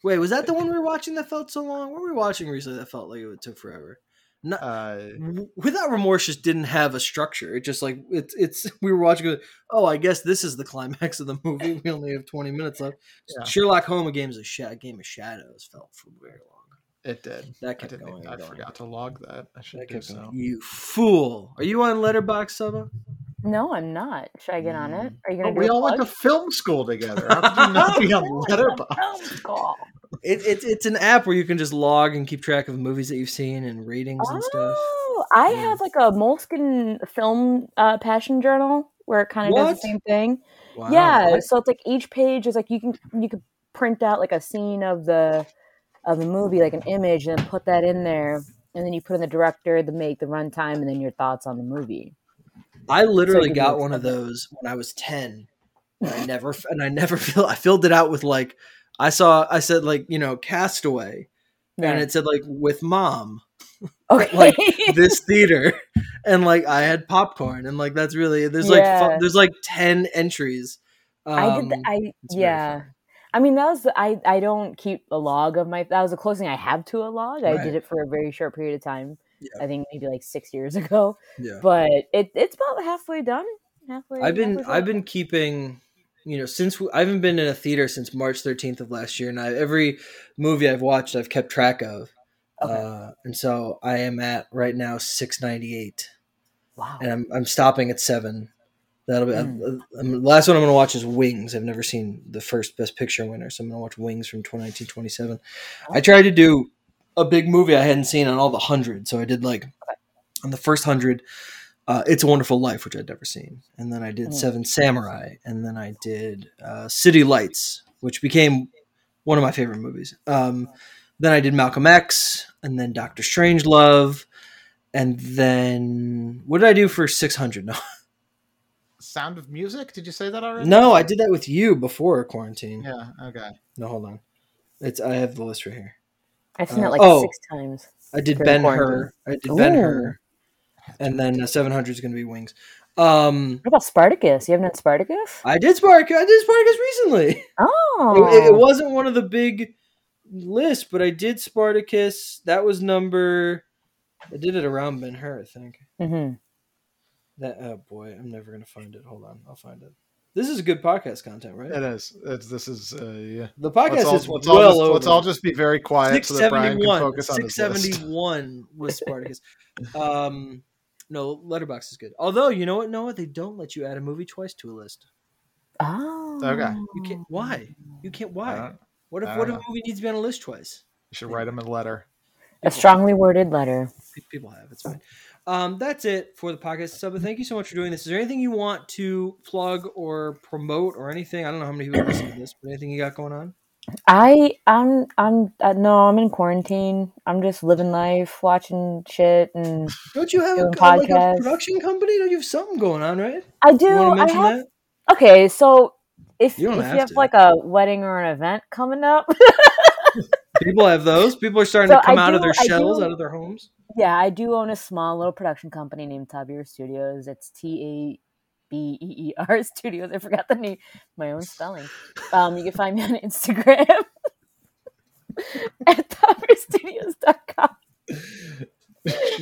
Wait, was that the one we were watching that felt so long? What were we watching recently that felt like it took forever? No, uh, Without Remorse just didn't have a structure. It just like, it's, it's we were watching, oh, I guess this is the climax of the movie. We only have twenty minutes left. Yeah. Sherlock Holmes, a game of, sh- a game of shadows felt for very long. It did. That kept I going. I going. forgot to log that. I should that do so. Going. You fool! Are you on Letterboxd, Subba? No, I'm not. Should I get on it? Are you going to? Oh, we all went to film school together. How could you not be on Letterboxd? It's it, it's an app where you can just log and keep track of movies that you've seen and ratings oh, and stuff. Oh, I yeah. have like a Moleskine film uh, passion journal where it kind of does the same thing. Wow. Yeah, what? So it's like each page is like you can you can print out like a scene of the. of a movie, like an image, and put that in there, and then you put in the director, the make, the runtime, and then your thoughts on the movie. I literally so got one of those when I was ten. And I never and I never filled. I filled it out with like I saw. I said like you know Castaway, yeah. and it said like with mom, okay. like this theater, and like I had popcorn, and like that's really there's like yeah. fu- there's like ten entries. Um, I did. The, I yeah. I mean, that was, I, I don't keep a log of my, that was the closest thing I have to a log. Right. I did it for a very short period of time. Yeah. I think maybe like six years ago, yeah. but it it's about halfway done. Halfway. I've been, halfway I've been keeping, you know, since we, I haven't been in a theater since March thirteenth of last year. And I, every movie I've watched, I've kept track of. Okay. Uh, and so I am at right now, six ninety-eight. Wow. And I'm, I'm stopping at seven. That'll be mm. I, I, the last one I'm going to watch is Wings. I've never seen the first Best Picture winner, so I'm going to watch Wings from twenty nineteen twenty-seven. I tried to do a big movie I hadn't seen on all the hundred, so I did like on the first hundred, uh, It's a Wonderful Life, which I'd never seen, and then I did mm. Seven Samurai, and then I did uh, City Lights, which became one of my favorite movies. Um, then I did Malcolm X, and then Doctor Strangelove, and then what did I do for six hundred? No. Sound of Music? Did you say that already? No, I did that with you before quarantine. Yeah, okay. No, hold on. It's I have the list right here. I've seen uh, it like oh, six times. I did Ben-Hur. I did Ooh. Ben-Hur. And then uh, seven hundred is going to be Wings. Um, what about Spartacus? You haven't done Spartacus? I did Spartacus. I did Spartacus recently. Oh. It, it wasn't one of the big lists, but I did Spartacus. That was number... I did it around Ben-Hur, I think. Mm-hmm. That oh boy, I'm never gonna find it. Hold on, I'll find it. This is good podcast content, right? It is. It's, this is uh, yeah. The podcast all, is well all just, over. Let's all just be very quiet so that Brian can focus on his list. six seventy-one with Spartacus. um, no, Letterboxd is good. Although you know what, Noah, they don't let you add a movie twice to a list. Oh. Okay. You can't. Why? You can't. Why? What if what if a movie needs to be on a list twice? You should write them a letter. People a strongly have. worded letter. People have. It's fine. Um, that's it for the podcast. Subba, thank you so much for doing this. Is there anything you want to plug or promote or anything? I don't know how many people listen to this, but anything you got going on? I I'm I'm uh, no I'm in quarantine. I'm just living life, watching shit, and don't you have a, like a production company? Don't you have something going on, right? I do. You want to mention I have, that? Okay, so if you, if have, you have like a wedding or an event coming up, people have those. People are starting so to come I out do, of their shells, out of their homes. Yeah, I do own a small little production company named Tabier Studios. It's T A B E E R Studios. I forgot the name, my own spelling. Um, you can find me on Instagram at topper studios dot com.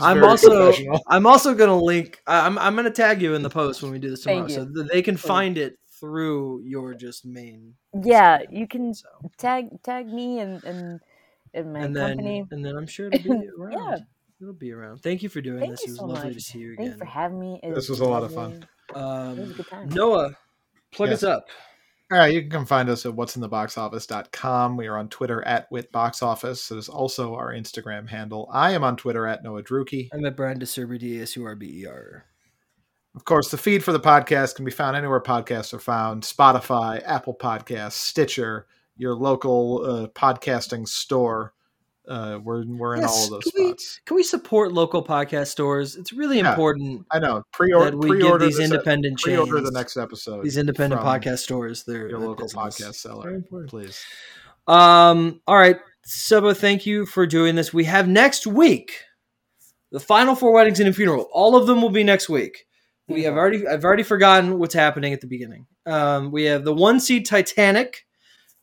I'm also I'm also gonna link. I'm I'm gonna tag you in the post when we do this tomorrow, so that they can find it through your just main. Yeah, Instagram. You can so. tag tag me and and, and my and company, then, and then I'm sure it'll be around. Yeah. It'll be around. Thank you for doing Thank this. It was so lovely much. to see you again. Thanks for having me. It this was, was a lot of fun. Um, Noah, plug yes. us up. All right, you can come find us at what's in the box office dot com. We are on Twitter at witboxoffice. That is also our Instagram handle. I am on Twitter at Noah Drucke. I'm at Brian DeSurber, D A S U R B E R. Of course, the feed for the podcast can be found anywhere podcasts are found. Spotify, Apple Podcasts, Stitcher, your local uh, podcasting store. Uh, we're we're in yes, all of those can spots. We, can we support local podcast stores? It's really yeah, important. I know. Pre-order that we pre-order get these independent chains. Pre-order the next episode. These independent podcast stores. They're your local business. podcast seller. Please. Um. All right, Subba. Thank you for doing this. We have next week the final four weddings and a funeral. All of them will be next week. We have already. I've already forgotten what's happening at the beginning. Um. We have the one seed Titanic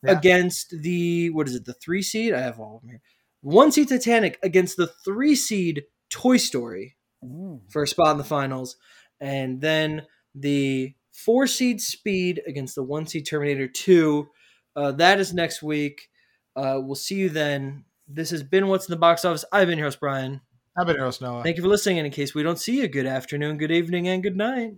yeah. against the what is it? The three seed. I have all of them here. One seed Titanic against the three seed Toy Story Ooh. for a spot in the finals. And then the four seed Speed against the one seed Terminator two. Uh, that is next week. Uh, we'll see you then. This has been What's in the Box Office. I've been your host, Brian. I've been your host, Noah. Thank you for listening. And in case we don't see you, good afternoon, good evening, and good night.